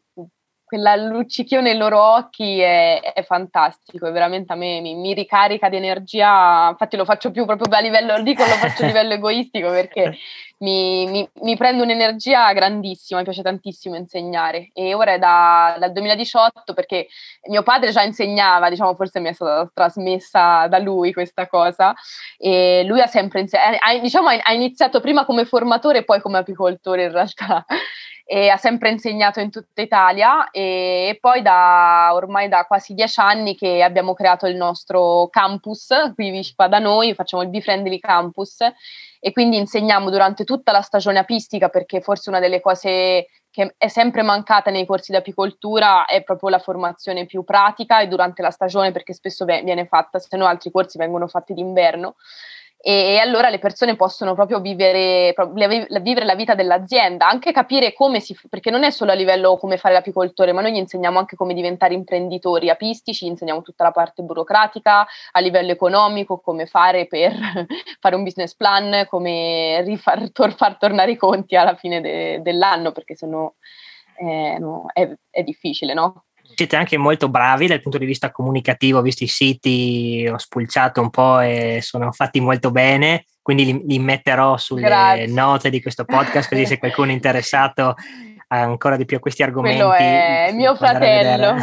quella luccichio nei loro occhi è, è fantastico, è veramente, a me mi, mi ricarica di energia. Infatti lo faccio più proprio a livello, dico lo faccio a livello egoistico, perché mi, mi, mi prendo un'energia grandissima, mi piace tantissimo insegnare. E ora è da, dal duemiladiciotto, perché mio padre già insegnava, diciamo, forse mi è stata trasmessa da lui questa cosa, e lui ha sempre insegnato, diciamo, ha iniziato prima come formatore e poi come apicoltore in realtà, e ha sempre insegnato in tutta Italia. E poi da ormai da quasi dieci anni che abbiamo creato il nostro campus qui qua da noi, facciamo il Bee Friendly Campus, e quindi insegniamo durante tutta la stagione apistica, perché forse una delle cose che è sempre mancata nei corsi di apicoltura è proprio la formazione più pratica e durante la stagione, perché spesso viene fatta, se no altri corsi vengono fatti d'inverno. E allora le persone possono proprio vivere, vivere la vita dell'azienda, anche capire come si, perché non è solo a livello come fare l'apicoltore, ma noi gli insegniamo anche come diventare imprenditori apistici, insegniamo tutta la parte burocratica, a livello economico, come fare per fare un business plan, come rifar, tor, far tornare i conti alla fine de, dell'anno, perché sennò eh, no, è, è difficile, no? Siete anche molto bravi dal punto di vista comunicativo, visto i siti, ho spulciato un po' e sono fatti molto bene, quindi li, li metterò sulle Grazie. note di questo podcast, così se qualcuno è interessato ancora di più a questi argomenti. Quello è mio fratello.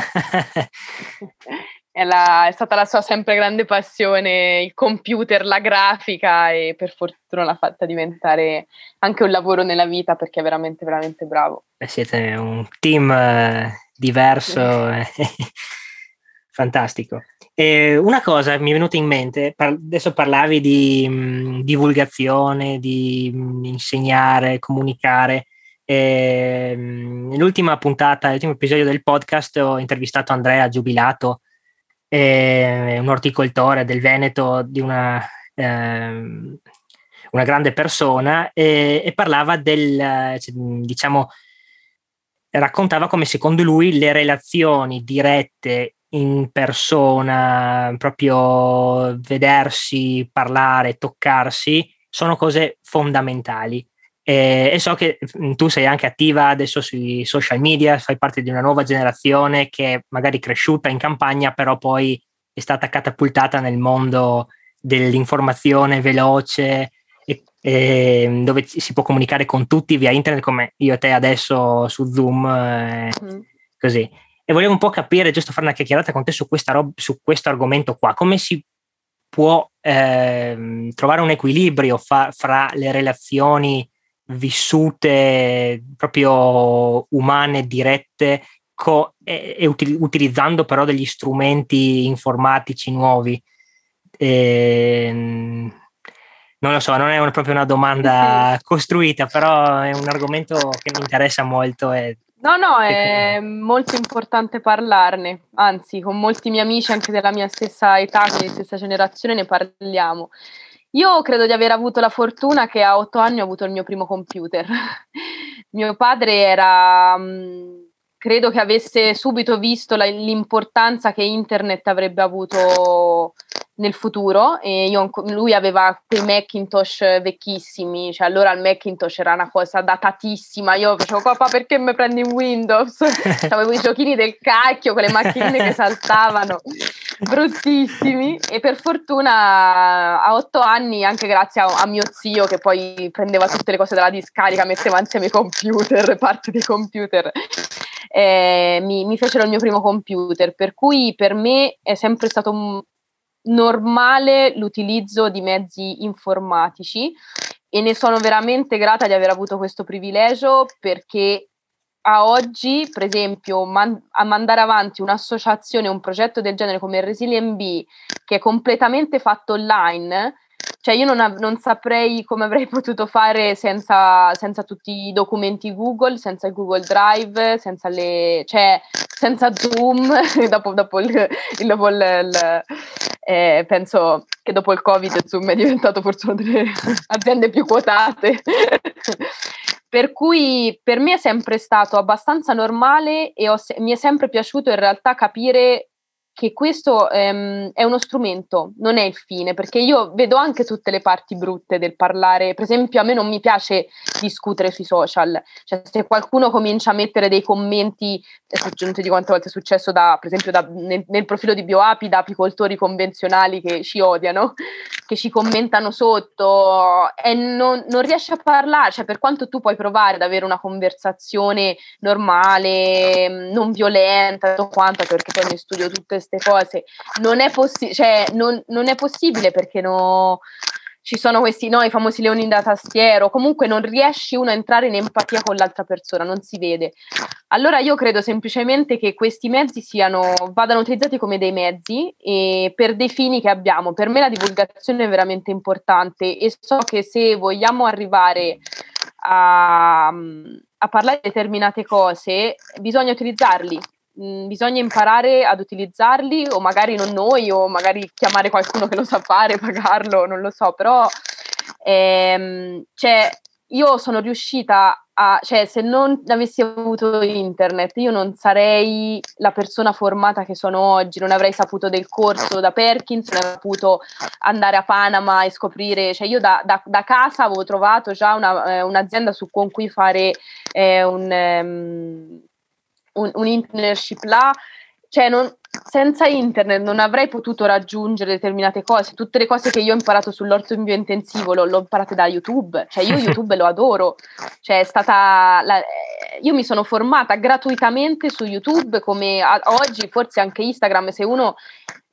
è, la, è stata la sua sempre grande passione, il computer, la grafica, e per fortuna l'ha fatta diventare anche un lavoro nella vita, perché è veramente, veramente bravo. E siete un team... Eh, diverso, fantastico. E una cosa mi è venuta in mente, par- adesso parlavi di mh, divulgazione, di mh, insegnare, comunicare. E, mh, l'ultima puntata, l'ultimo episodio del podcast, ho intervistato Andrea Giubilato, eh, un orticoltore del Veneto, di una, eh, una grande persona, eh, e parlava del, diciamo, raccontava come secondo lui le relazioni dirette in persona, proprio vedersi, parlare, toccarsi, sono cose fondamentali. E, e so che tu sei anche attiva adesso sui social media, fai parte di una nuova generazione che è magari cresciuta in campagna, però poi è stata catapultata nel mondo dell'informazione veloce. E, eh, dove si può comunicare con tutti via internet, come io e te adesso su Zoom, eh, mm. così. E volevo un po' capire, giusto fare una chiacchierata con te su, questa rob- su questo argomento qua, come si può eh, trovare un equilibrio fa- fra le relazioni vissute proprio umane, dirette, co- e, e util- utilizzando però degli strumenti informatici nuovi. Eh, non lo so, non è una, proprio una domanda costruita, però è un argomento che mi interessa molto. E no, no, è molto importante parlarne, anzi con molti miei amici anche della mia stessa età, della stessa generazione, ne parliamo. Io credo di aver avuto la fortuna che a otto anni ho avuto il mio primo computer. Mio padre era, credo che avesse subito visto la, l'importanza che internet avrebbe avuto nel futuro, e io, lui aveva quei Macintosh vecchissimi, cioè allora il Macintosh era una cosa datatissima, io facevo papà perché mi prendi Windows? Avevo i giochini del cacchio con le macchinine che saltavano, bruttissimi, e per fortuna a otto anni, anche grazie a, a mio zio che poi prendeva tutte le cose dalla discarica, metteva insieme i computer, parti dei computer, eh, mi, mi fecero il mio primo computer, per cui per me è sempre stato un normale l'utilizzo di mezzi informatici, e ne sono veramente grata di aver avuto questo privilegio, perché a oggi, per esempio, man- a mandare avanti un'associazione, un progetto del genere come il Resilien B, che è completamente fatto online, cioè io non, av- non saprei come avrei potuto fare senza, senza tutti i documenti Google, senza il Google Drive, senza le, cioè senza Zoom, dopo, dopo il, il, dopo il, il Eh, penso che dopo il Covid Zoom è diventato forse una delle aziende più quotate, per cui per me è sempre stato abbastanza normale, e ho, mi è sempre piaciuto in realtà capire che questo ehm, è uno strumento, non è il fine, perché io vedo anche tutte le parti brutte del parlare. Per esempio a me non mi piace discutere sui social, cioè se qualcuno comincia a mettere dei commenti, non ti dico quante volte è successo da, per esempio da, nel, nel profilo di BioApi, da apicoltori convenzionali che ci odiano, che ci commentano sotto, e non, non riesci a parlare, cioè per quanto tu puoi provare ad avere una conversazione normale, non violenta, tutto quanto, perché poi mi studio tutte queste cose, non è possibile, cioè non, non è possibile, perché no, ci sono questi, no, i famosi leoni da tastiero, comunque non riesci uno a entrare in empatia con l'altra persona, non si vede. Allora io credo semplicemente che questi mezzi siano, vadano utilizzati come dei mezzi, e per dei fini che abbiamo. Per me la divulgazione è veramente importante, e so che se vogliamo arrivare a, a parlare di determinate cose bisogna utilizzarli. Bisogna imparare ad utilizzarli, o magari non noi, o magari chiamare qualcuno che lo sa fare, pagarlo, non lo so, però ehm, cioè, io sono riuscita a, cioè se non avessi avuto internet io non sarei la persona formata che sono oggi, non avrei saputo del corso da Perkins, non avrei saputo andare a Panama e scoprire, cioè io da, da, da casa avevo trovato già una, eh, un'azienda su, con cui fare eh, un... Ehm, Un, un internship là, cioè non, senza internet non avrei potuto raggiungere determinate cose. Tutte le cose che io ho imparato sull'orto in biointensivo lo, l'ho imparate da YouTube, cioè io YouTube lo adoro, cioè è stata la, io mi sono formata gratuitamente su YouTube, come a, oggi forse anche Instagram, se uno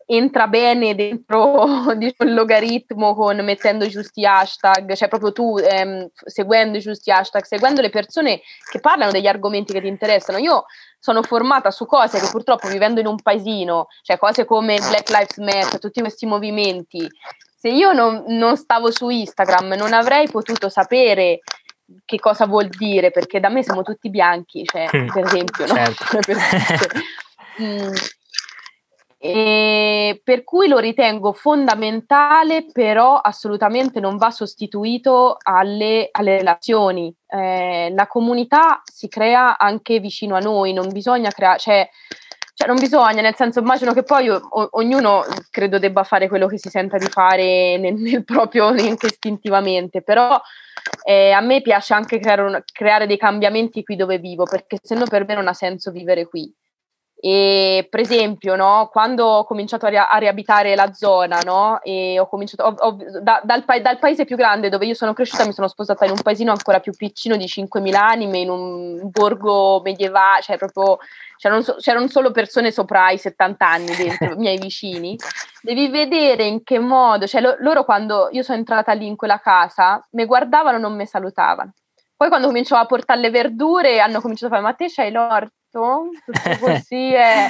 entra bene dentro, diciamo, il logaritmo, con mettendo i giusti hashtag, cioè proprio tu ehm, seguendo i giusti hashtag, seguendo le persone che parlano degli argomenti che ti interessano. Io sono formata su cose che purtroppo, vivendo in un paesino, cioè cose come Black Lives Matter, tutti questi movimenti, se io non, non stavo su Instagram non avrei potuto sapere che cosa vuol dire, perché da me siamo tutti bianchi, cioè, per esempio, no? Certo. mm. E per cui lo ritengo fondamentale, però assolutamente non va sostituito alle, alle relazioni. Eh, la comunità si crea anche vicino a noi, non bisogna creare, cioè, cioè non bisogna, nel senso, immagino che poi o, ognuno credo debba fare quello che si senta di fare nel, nel proprio, anche istintivamente, però eh, a me piace anche creare, un, creare dei cambiamenti qui dove vivo, perché se no per me non ha senso vivere qui. E per esempio, no, quando ho cominciato a, ri- a riabitare la zona, no, e ho cominciato ho, ho, da, dal, pa- dal paese più grande dove io sono cresciuta, mi sono spostata in un paesino ancora più piccino di cinquemila anime, in un borgo medievale, cioè proprio c'erano, so- c'erano solo persone sopra i settanta anni dentro, i miei vicini. Devi vedere in che modo, cioè lo- loro quando io sono entrata lì in quella casa mi guardavano, non mi salutavano. Poi quando cominciavo a portare le verdure hanno cominciato a fare: ma te c'hai l'orto? Tutto così è.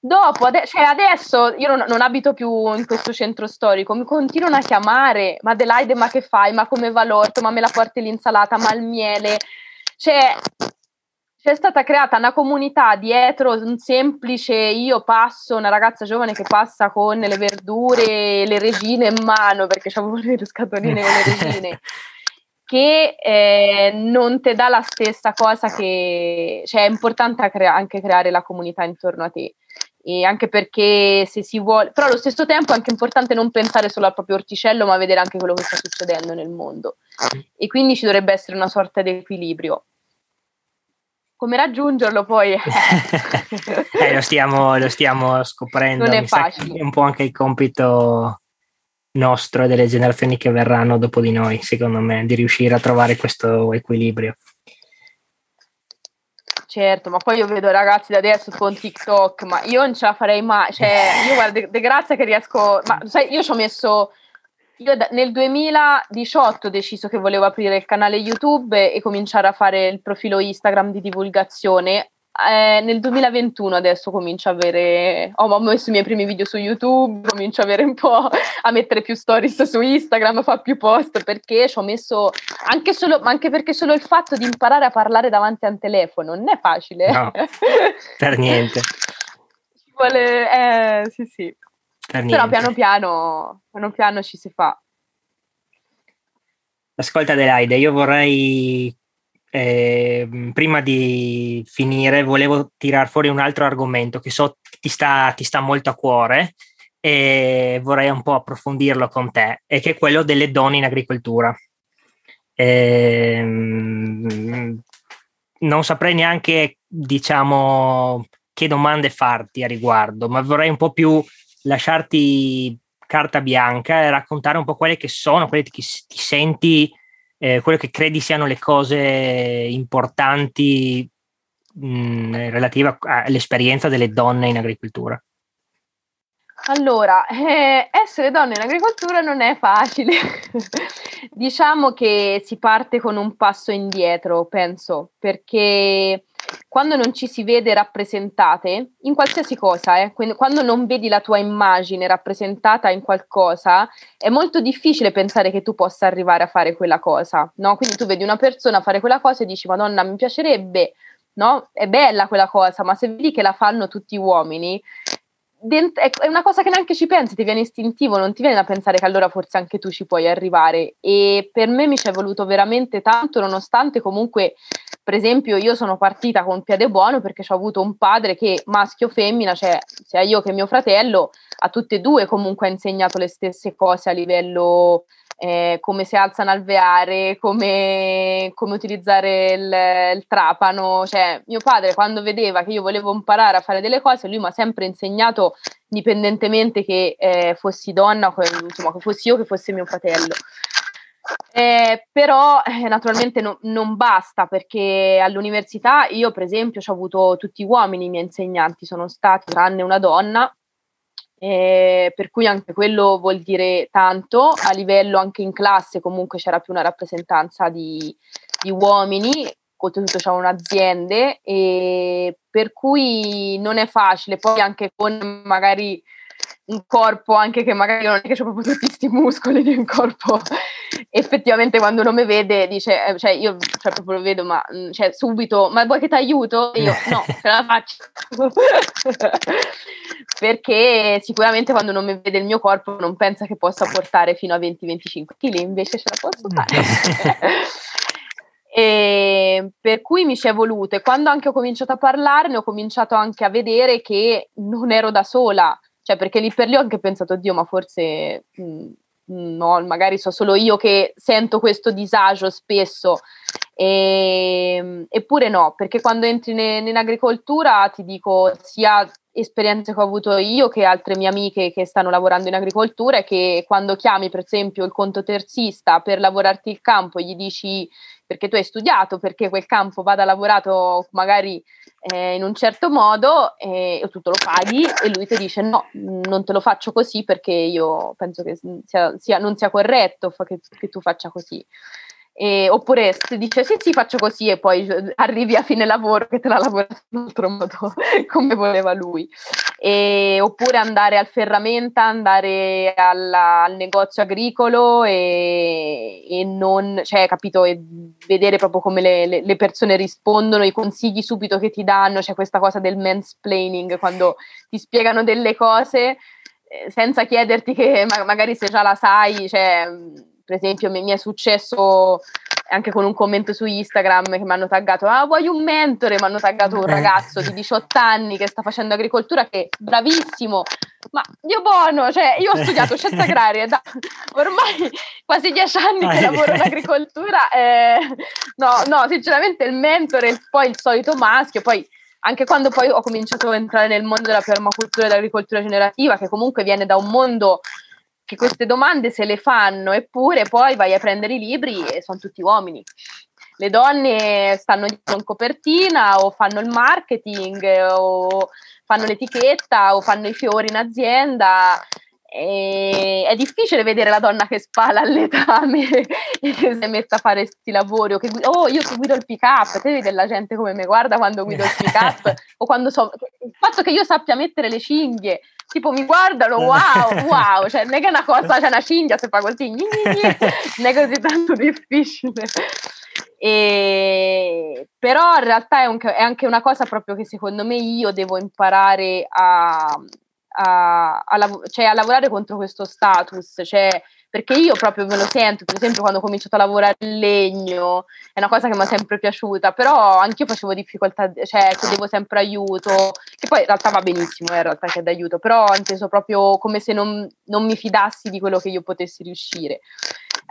Dopo ade- cioè adesso io non, non abito più in questo centro storico, mi continuano a chiamare: ma Adelaide, ma che fai, ma come va l'orto, ma me la porti l'insalata, ma il miele. Cioè c'è stata creata una comunità dietro un semplice io passo, una ragazza giovane che passa con le verdure, le resine in mano, perché c'avevo le scatoline con le resine, che eh, non ti dà la stessa cosa che... Cioè è importante crea- anche creare la comunità intorno a te, e anche perché se si vuole... Però allo stesso tempo è anche importante non pensare solo al proprio orticello, ma vedere anche quello che sta succedendo nel mondo. E quindi ci dovrebbe essere una sorta di equilibrio. Come raggiungerlo poi? eh, lo, stiamo, lo stiamo scoprendo. Non è Mi facile. È un po' anche il compito... nostro e delle generazioni che verranno dopo di noi, secondo me, di riuscire a trovare questo equilibrio. Certo, ma poi io vedo ragazzi da adesso con TikTok, ma io non ce la farei mai, cioè io guarda, de, de grazia che riesco, ma sai, io ci ho messo, io da, nel duemiladiciotto ho deciso che volevo aprire il canale YouTube e, e cominciare a fare il profilo Instagram di divulgazione. Eh, nel duemilaventuno adesso comincio a avere, oh, ho messo i miei primi video su YouTube, comincio a avere un po' a mettere più stories su Instagram, fa più post, perché ci ho messo anche solo, ma anche perché solo il fatto di imparare a parlare davanti a un telefono non è facile, no, per niente. Ci vuole, eh, sì sì per niente. Però piano piano piano piano ci si fa. Ascolta Adelaide, io vorrei Eh, prima di finire volevo tirar fuori un altro argomento che so ti sta, ti sta molto a cuore e vorrei un po' approfondirlo con te, e che è quello delle donne in agricoltura. Eh, non saprei neanche, diciamo, che domande farti a riguardo, ma vorrei un po' più lasciarti carta bianca e raccontare un po' quelle che sono, quelle che ti senti, Eh, quello che credi siano le cose importanti mh, relative all'esperienza delle donne in agricoltura. Allora, eh, essere donne in agricoltura non è facile. Diciamo che si parte con un passo indietro, penso, perché quando non ci si vede rappresentate, in qualsiasi cosa, eh, quando non vedi la tua immagine rappresentata in qualcosa, è molto difficile pensare che tu possa arrivare a fare quella cosa, no? Quindi tu vedi una persona fare quella cosa e dici: Madonna, mi piacerebbe, no? È bella quella cosa, ma se vedi che la fanno tutti gli uomini, è una cosa che neanche ci pensi, ti viene istintivo, non ti viene da pensare che allora forse anche tu ci puoi arrivare. E per me mi ci è voluto veramente tanto, nonostante comunque, per esempio, io sono partita con piede buono perché ho avuto un padre che, maschio femmina, cioè sia io che mio fratello, a tutte e due comunque ha insegnato le stesse cose a livello eh, come si alza un alveare, come, come utilizzare il, il trapano. Cioè mio padre, quando vedeva che io volevo imparare a fare delle cose, lui mi ha sempre insegnato, indipendentemente che eh, fossi donna, insomma, che fossi io, che fosse mio fratello. Eh, però eh, naturalmente no, non basta, perché all'università io, per esempio, ho avuto tutti uomini, i miei insegnanti sono stati tranne una donna, eh, per cui anche quello vuol dire tanto. A livello anche in classe comunque c'era più una rappresentanza di, di uomini, oltretutto c'erano aziende, e per cui non è facile. Poi anche con magari un corpo, anche che magari non è che c'ho proprio tutti questi muscoli di un corpo, effettivamente quando uno mi vede dice, eh, cioè io cioè, proprio lo vedo, ma cioè, subito, ma vuoi che ti aiuto? E io no, ce la faccio. Perché sicuramente quando non mi vede il mio corpo non pensa che possa portare fino a venti venticinque chili, invece ce la posso fare. E per cui mi ci è voluto, e quando anche ho cominciato a parlarne ho cominciato anche a vedere che non ero da sola, cioè perché lì per lì ho anche pensato: Dio, ma forse mh, no, magari so solo io che sento questo disagio spesso. E, eppure no, perché quando entri ne, in agricoltura, ti dico, sia esperienze che ho avuto io che altre mie amiche che stanno lavorando in agricoltura, è che quando chiami per esempio il conto terzista per lavorarti il campo e gli dici perché tu hai studiato, perché quel campo vada lavorato magari eh, in un certo modo, eh, tu te lo paghi, e lui ti dice no, non te lo faccio così perché io penso che sia, sia, non sia corretto che, che tu faccia così. Eh, oppure si dice sì sì faccio così e poi arrivi a fine lavoro che te l'ha lavorato in un altro modo come voleva lui. Eh, oppure andare al ferramenta, andare alla, al negozio agricolo e, e non, cioè capito, e vedere proprio come le, le, le persone rispondono, i consigli subito che ti danno, c'è cioè questa cosa del mansplaining, quando ti spiegano delle cose eh, senza chiederti che ma, magari se già la sai, cioè per esempio mi, mi è successo anche con un commento su Instagram che mi hanno taggato, ah vuoi un mentore? Mi hanno taggato un ragazzo di diciotto anni che sta facendo agricoltura, che bravissimo, ma Dio buono, cioè io ho studiato scienze agrarie da ormai quasi dieci anni che lavoro in agricoltura, eh, no, no, sinceramente il mentore, poi il solito maschio, poi anche quando poi ho cominciato a entrare nel mondo della permacultura e dell'agricoltura generativa, che comunque viene da un mondo che queste domande se le fanno, eppure poi vai a prendere i libri e sono tutti uomini. Le donne stanno dietro in copertina o fanno il marketing o fanno l'etichetta o fanno i fiori in azienda. E è difficile vedere la donna che spala al letame e che si mette a fare questi lavori o che guida, oh io che guido il pick up, te vedi la gente come mi guarda quando guido il pick up o quando so, il fatto che io sappia mettere le cinghie, tipo mi guardano wow wow, cioè non è che una cosa, c'è una cinghia se fa così, non è così tanto difficile. E, però in realtà è, un, è anche una cosa proprio che secondo me io devo imparare a A, a, lav- cioè a lavorare contro questo status, cioè, perché io proprio me lo sento, per esempio quando ho cominciato a lavorare il legno è una cosa che mi è sempre piaciuta, però anch'io facevo difficoltà, cioè chiedevo sempre aiuto, che poi in realtà va benissimo eh, in realtà che d'aiuto, però ho inteso proprio come se non, non mi fidassi di quello che io potessi riuscire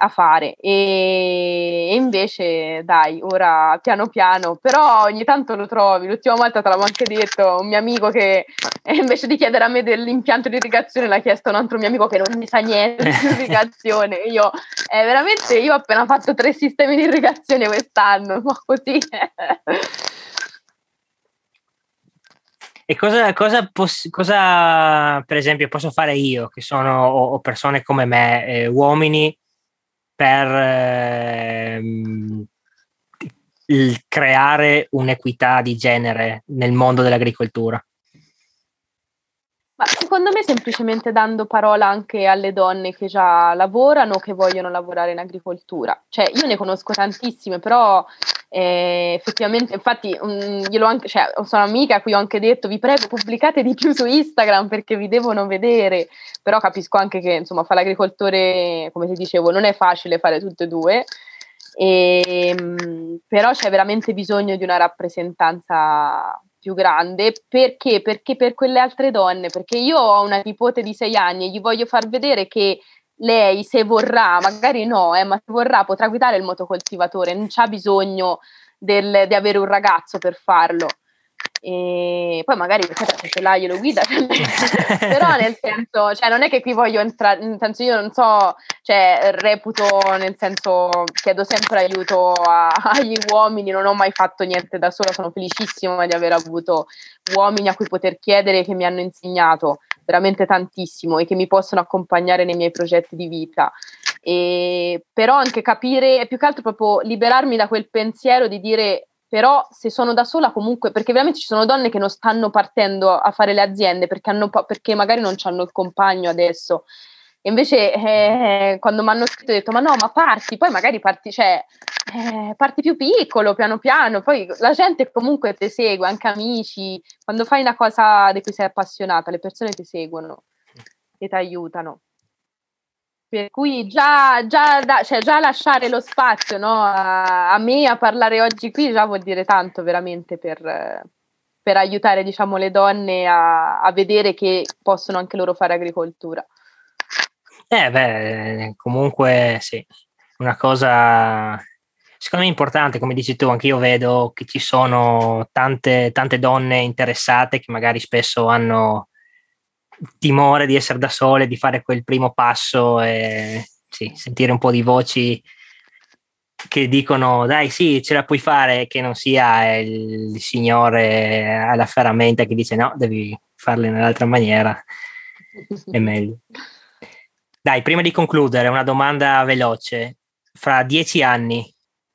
a fare, e, e invece dai, ora piano piano, però ogni tanto lo trovi. L'ultima volta te l'avevo anche detto, un mio amico che invece di chiedere a me dell'impianto di irrigazione l'ha chiesto un altro mio amico che non ne sa niente di irrigazione, io eh, veramente io ho appena fatto tre sistemi di irrigazione quest'anno, ma così. E cosa, cosa, poss- cosa per esempio posso fare io che sono o persone come me, eh, uomini, per ehm, il creare un'equità di genere nel mondo dell'agricoltura? Ma secondo me semplicemente dando parola anche alle donne che già lavorano, che vogliono lavorare in agricoltura. Cioè io ne conosco tantissime, però eh, effettivamente, infatti um, io l'ho anche, cioè, sono amica a cui ho anche detto vi prego pubblicate di più su Instagram perché vi devono vedere, però capisco anche che insomma fare l'agricoltore, come ti dicevo, non è facile fare tutte e due. E, però c'è veramente bisogno di una rappresentanza più grande, perché? Perché per quelle altre donne, perché io ho una nipote di sei anni e gli voglio far vedere che lei, se vorrà, magari no, eh, ma se vorrà potrà guidare il motocoltivatore, non c'ha bisogno del, di avere un ragazzo per farlo. E poi magari se ce l'ha glielo guida, però nel senso, cioè non è che qui voglio entrare, nel senso io non so, cioè reputo, nel senso chiedo sempre aiuto a, agli uomini, non ho mai fatto niente da sola, sono felicissima di aver avuto uomini a cui poter chiedere, che mi hanno insegnato veramente tantissimo e che mi possono accompagnare nei miei progetti di vita. E però anche capire, più che altro proprio liberarmi da quel pensiero di dire però se sono da sola comunque, perché veramente ci sono donne che non stanno partendo a fare le aziende perché, hanno, perché magari non hanno il compagno adesso, e invece eh, quando mi hanno scritto ho detto ma no, ma parti, poi magari parti, cioè, eh, parti più piccolo, piano piano, poi la gente comunque ti segue, anche amici, quando fai una cosa di cui sei appassionata le persone ti seguono e ti aiutano. Per cui già, già, da, cioè già lasciare lo spazio, no, a, a me a parlare oggi qui già vuol dire tanto veramente per, per aiutare diciamo, le donne a, a vedere che possono anche loro fare agricoltura. Eh beh, comunque sì, una cosa secondo me è importante, come dici tu, anche io vedo che ci sono tante, tante donne interessate che magari spesso hanno timore di essere da sole, di fare quel primo passo e sì, sentire un po' di voci che dicono dai sì ce la puoi fare, che non sia il signore alla ferramenta che dice no devi farle nell'altra maniera, è meglio. Dai, prima di concludere una domanda veloce: fra dieci anni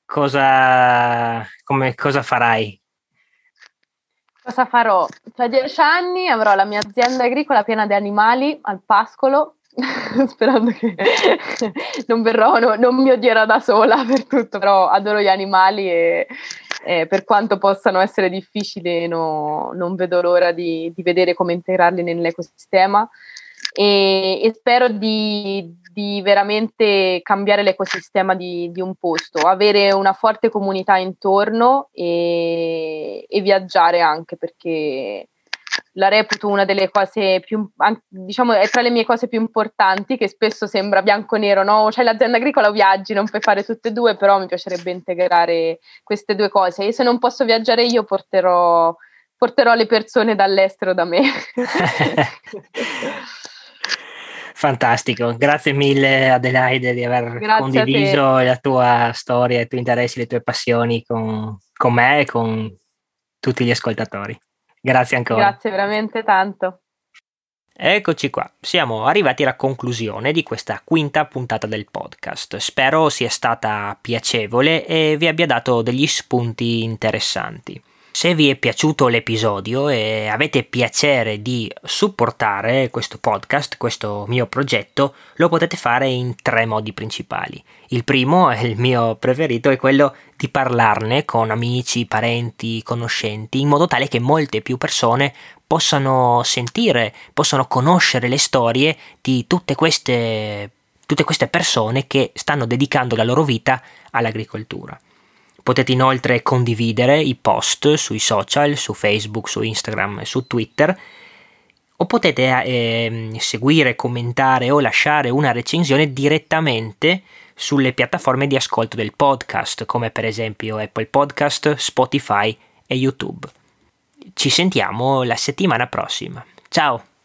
cosa, come, cosa farai? Cosa farò? Tra dieci anni avrò la mia azienda agricola piena di animali al pascolo, sperando che non verrò, no, non mi odierò da sola per tutto, però adoro gli animali e, e per quanto possano essere difficili no, non vedo l'ora di, di vedere come integrarli nell'ecosistema e, e spero di, di veramente cambiare l'ecosistema di, di un posto, avere una forte comunità intorno e, e viaggiare anche, perché la reputo una delle cose più, diciamo, è tra le mie cose più importanti, che spesso sembra bianco-nero, no? C'hai l'azienda agricola o viaggi, non puoi fare tutte e due, però mi piacerebbe integrare queste due cose. E se non posso viaggiare io, porterò, porterò le persone dall'estero da me. Fantastico, grazie mille Adelaide di aver grazie condiviso la tua storia, i tuoi interessi, le tue passioni con, con me e con tutti gli ascoltatori. Grazie ancora. Grazie veramente tanto. Eccoci qua, siamo arrivati alla conclusione di questa quinta puntata del podcast. Spero sia stata piacevole e vi abbia dato degli spunti interessanti. Se vi è piaciuto l'episodio e avete piacere di supportare questo podcast, questo mio progetto, lo potete fare in tre modi principali. Il primo, è il mio preferito, è quello di parlarne con amici, parenti, conoscenti, in modo tale che molte più persone possano sentire, possano conoscere le storie di tutte queste, tutte queste persone che stanno dedicando la loro vita all'agricoltura. Potete inoltre condividere i post sui social, su Facebook, su Instagram e su Twitter, o potete eh, seguire, commentare o lasciare una recensione direttamente sulle piattaforme di ascolto del podcast, come per esempio Apple Podcast, Spotify e YouTube. Ci sentiamo la settimana prossima. Ciao!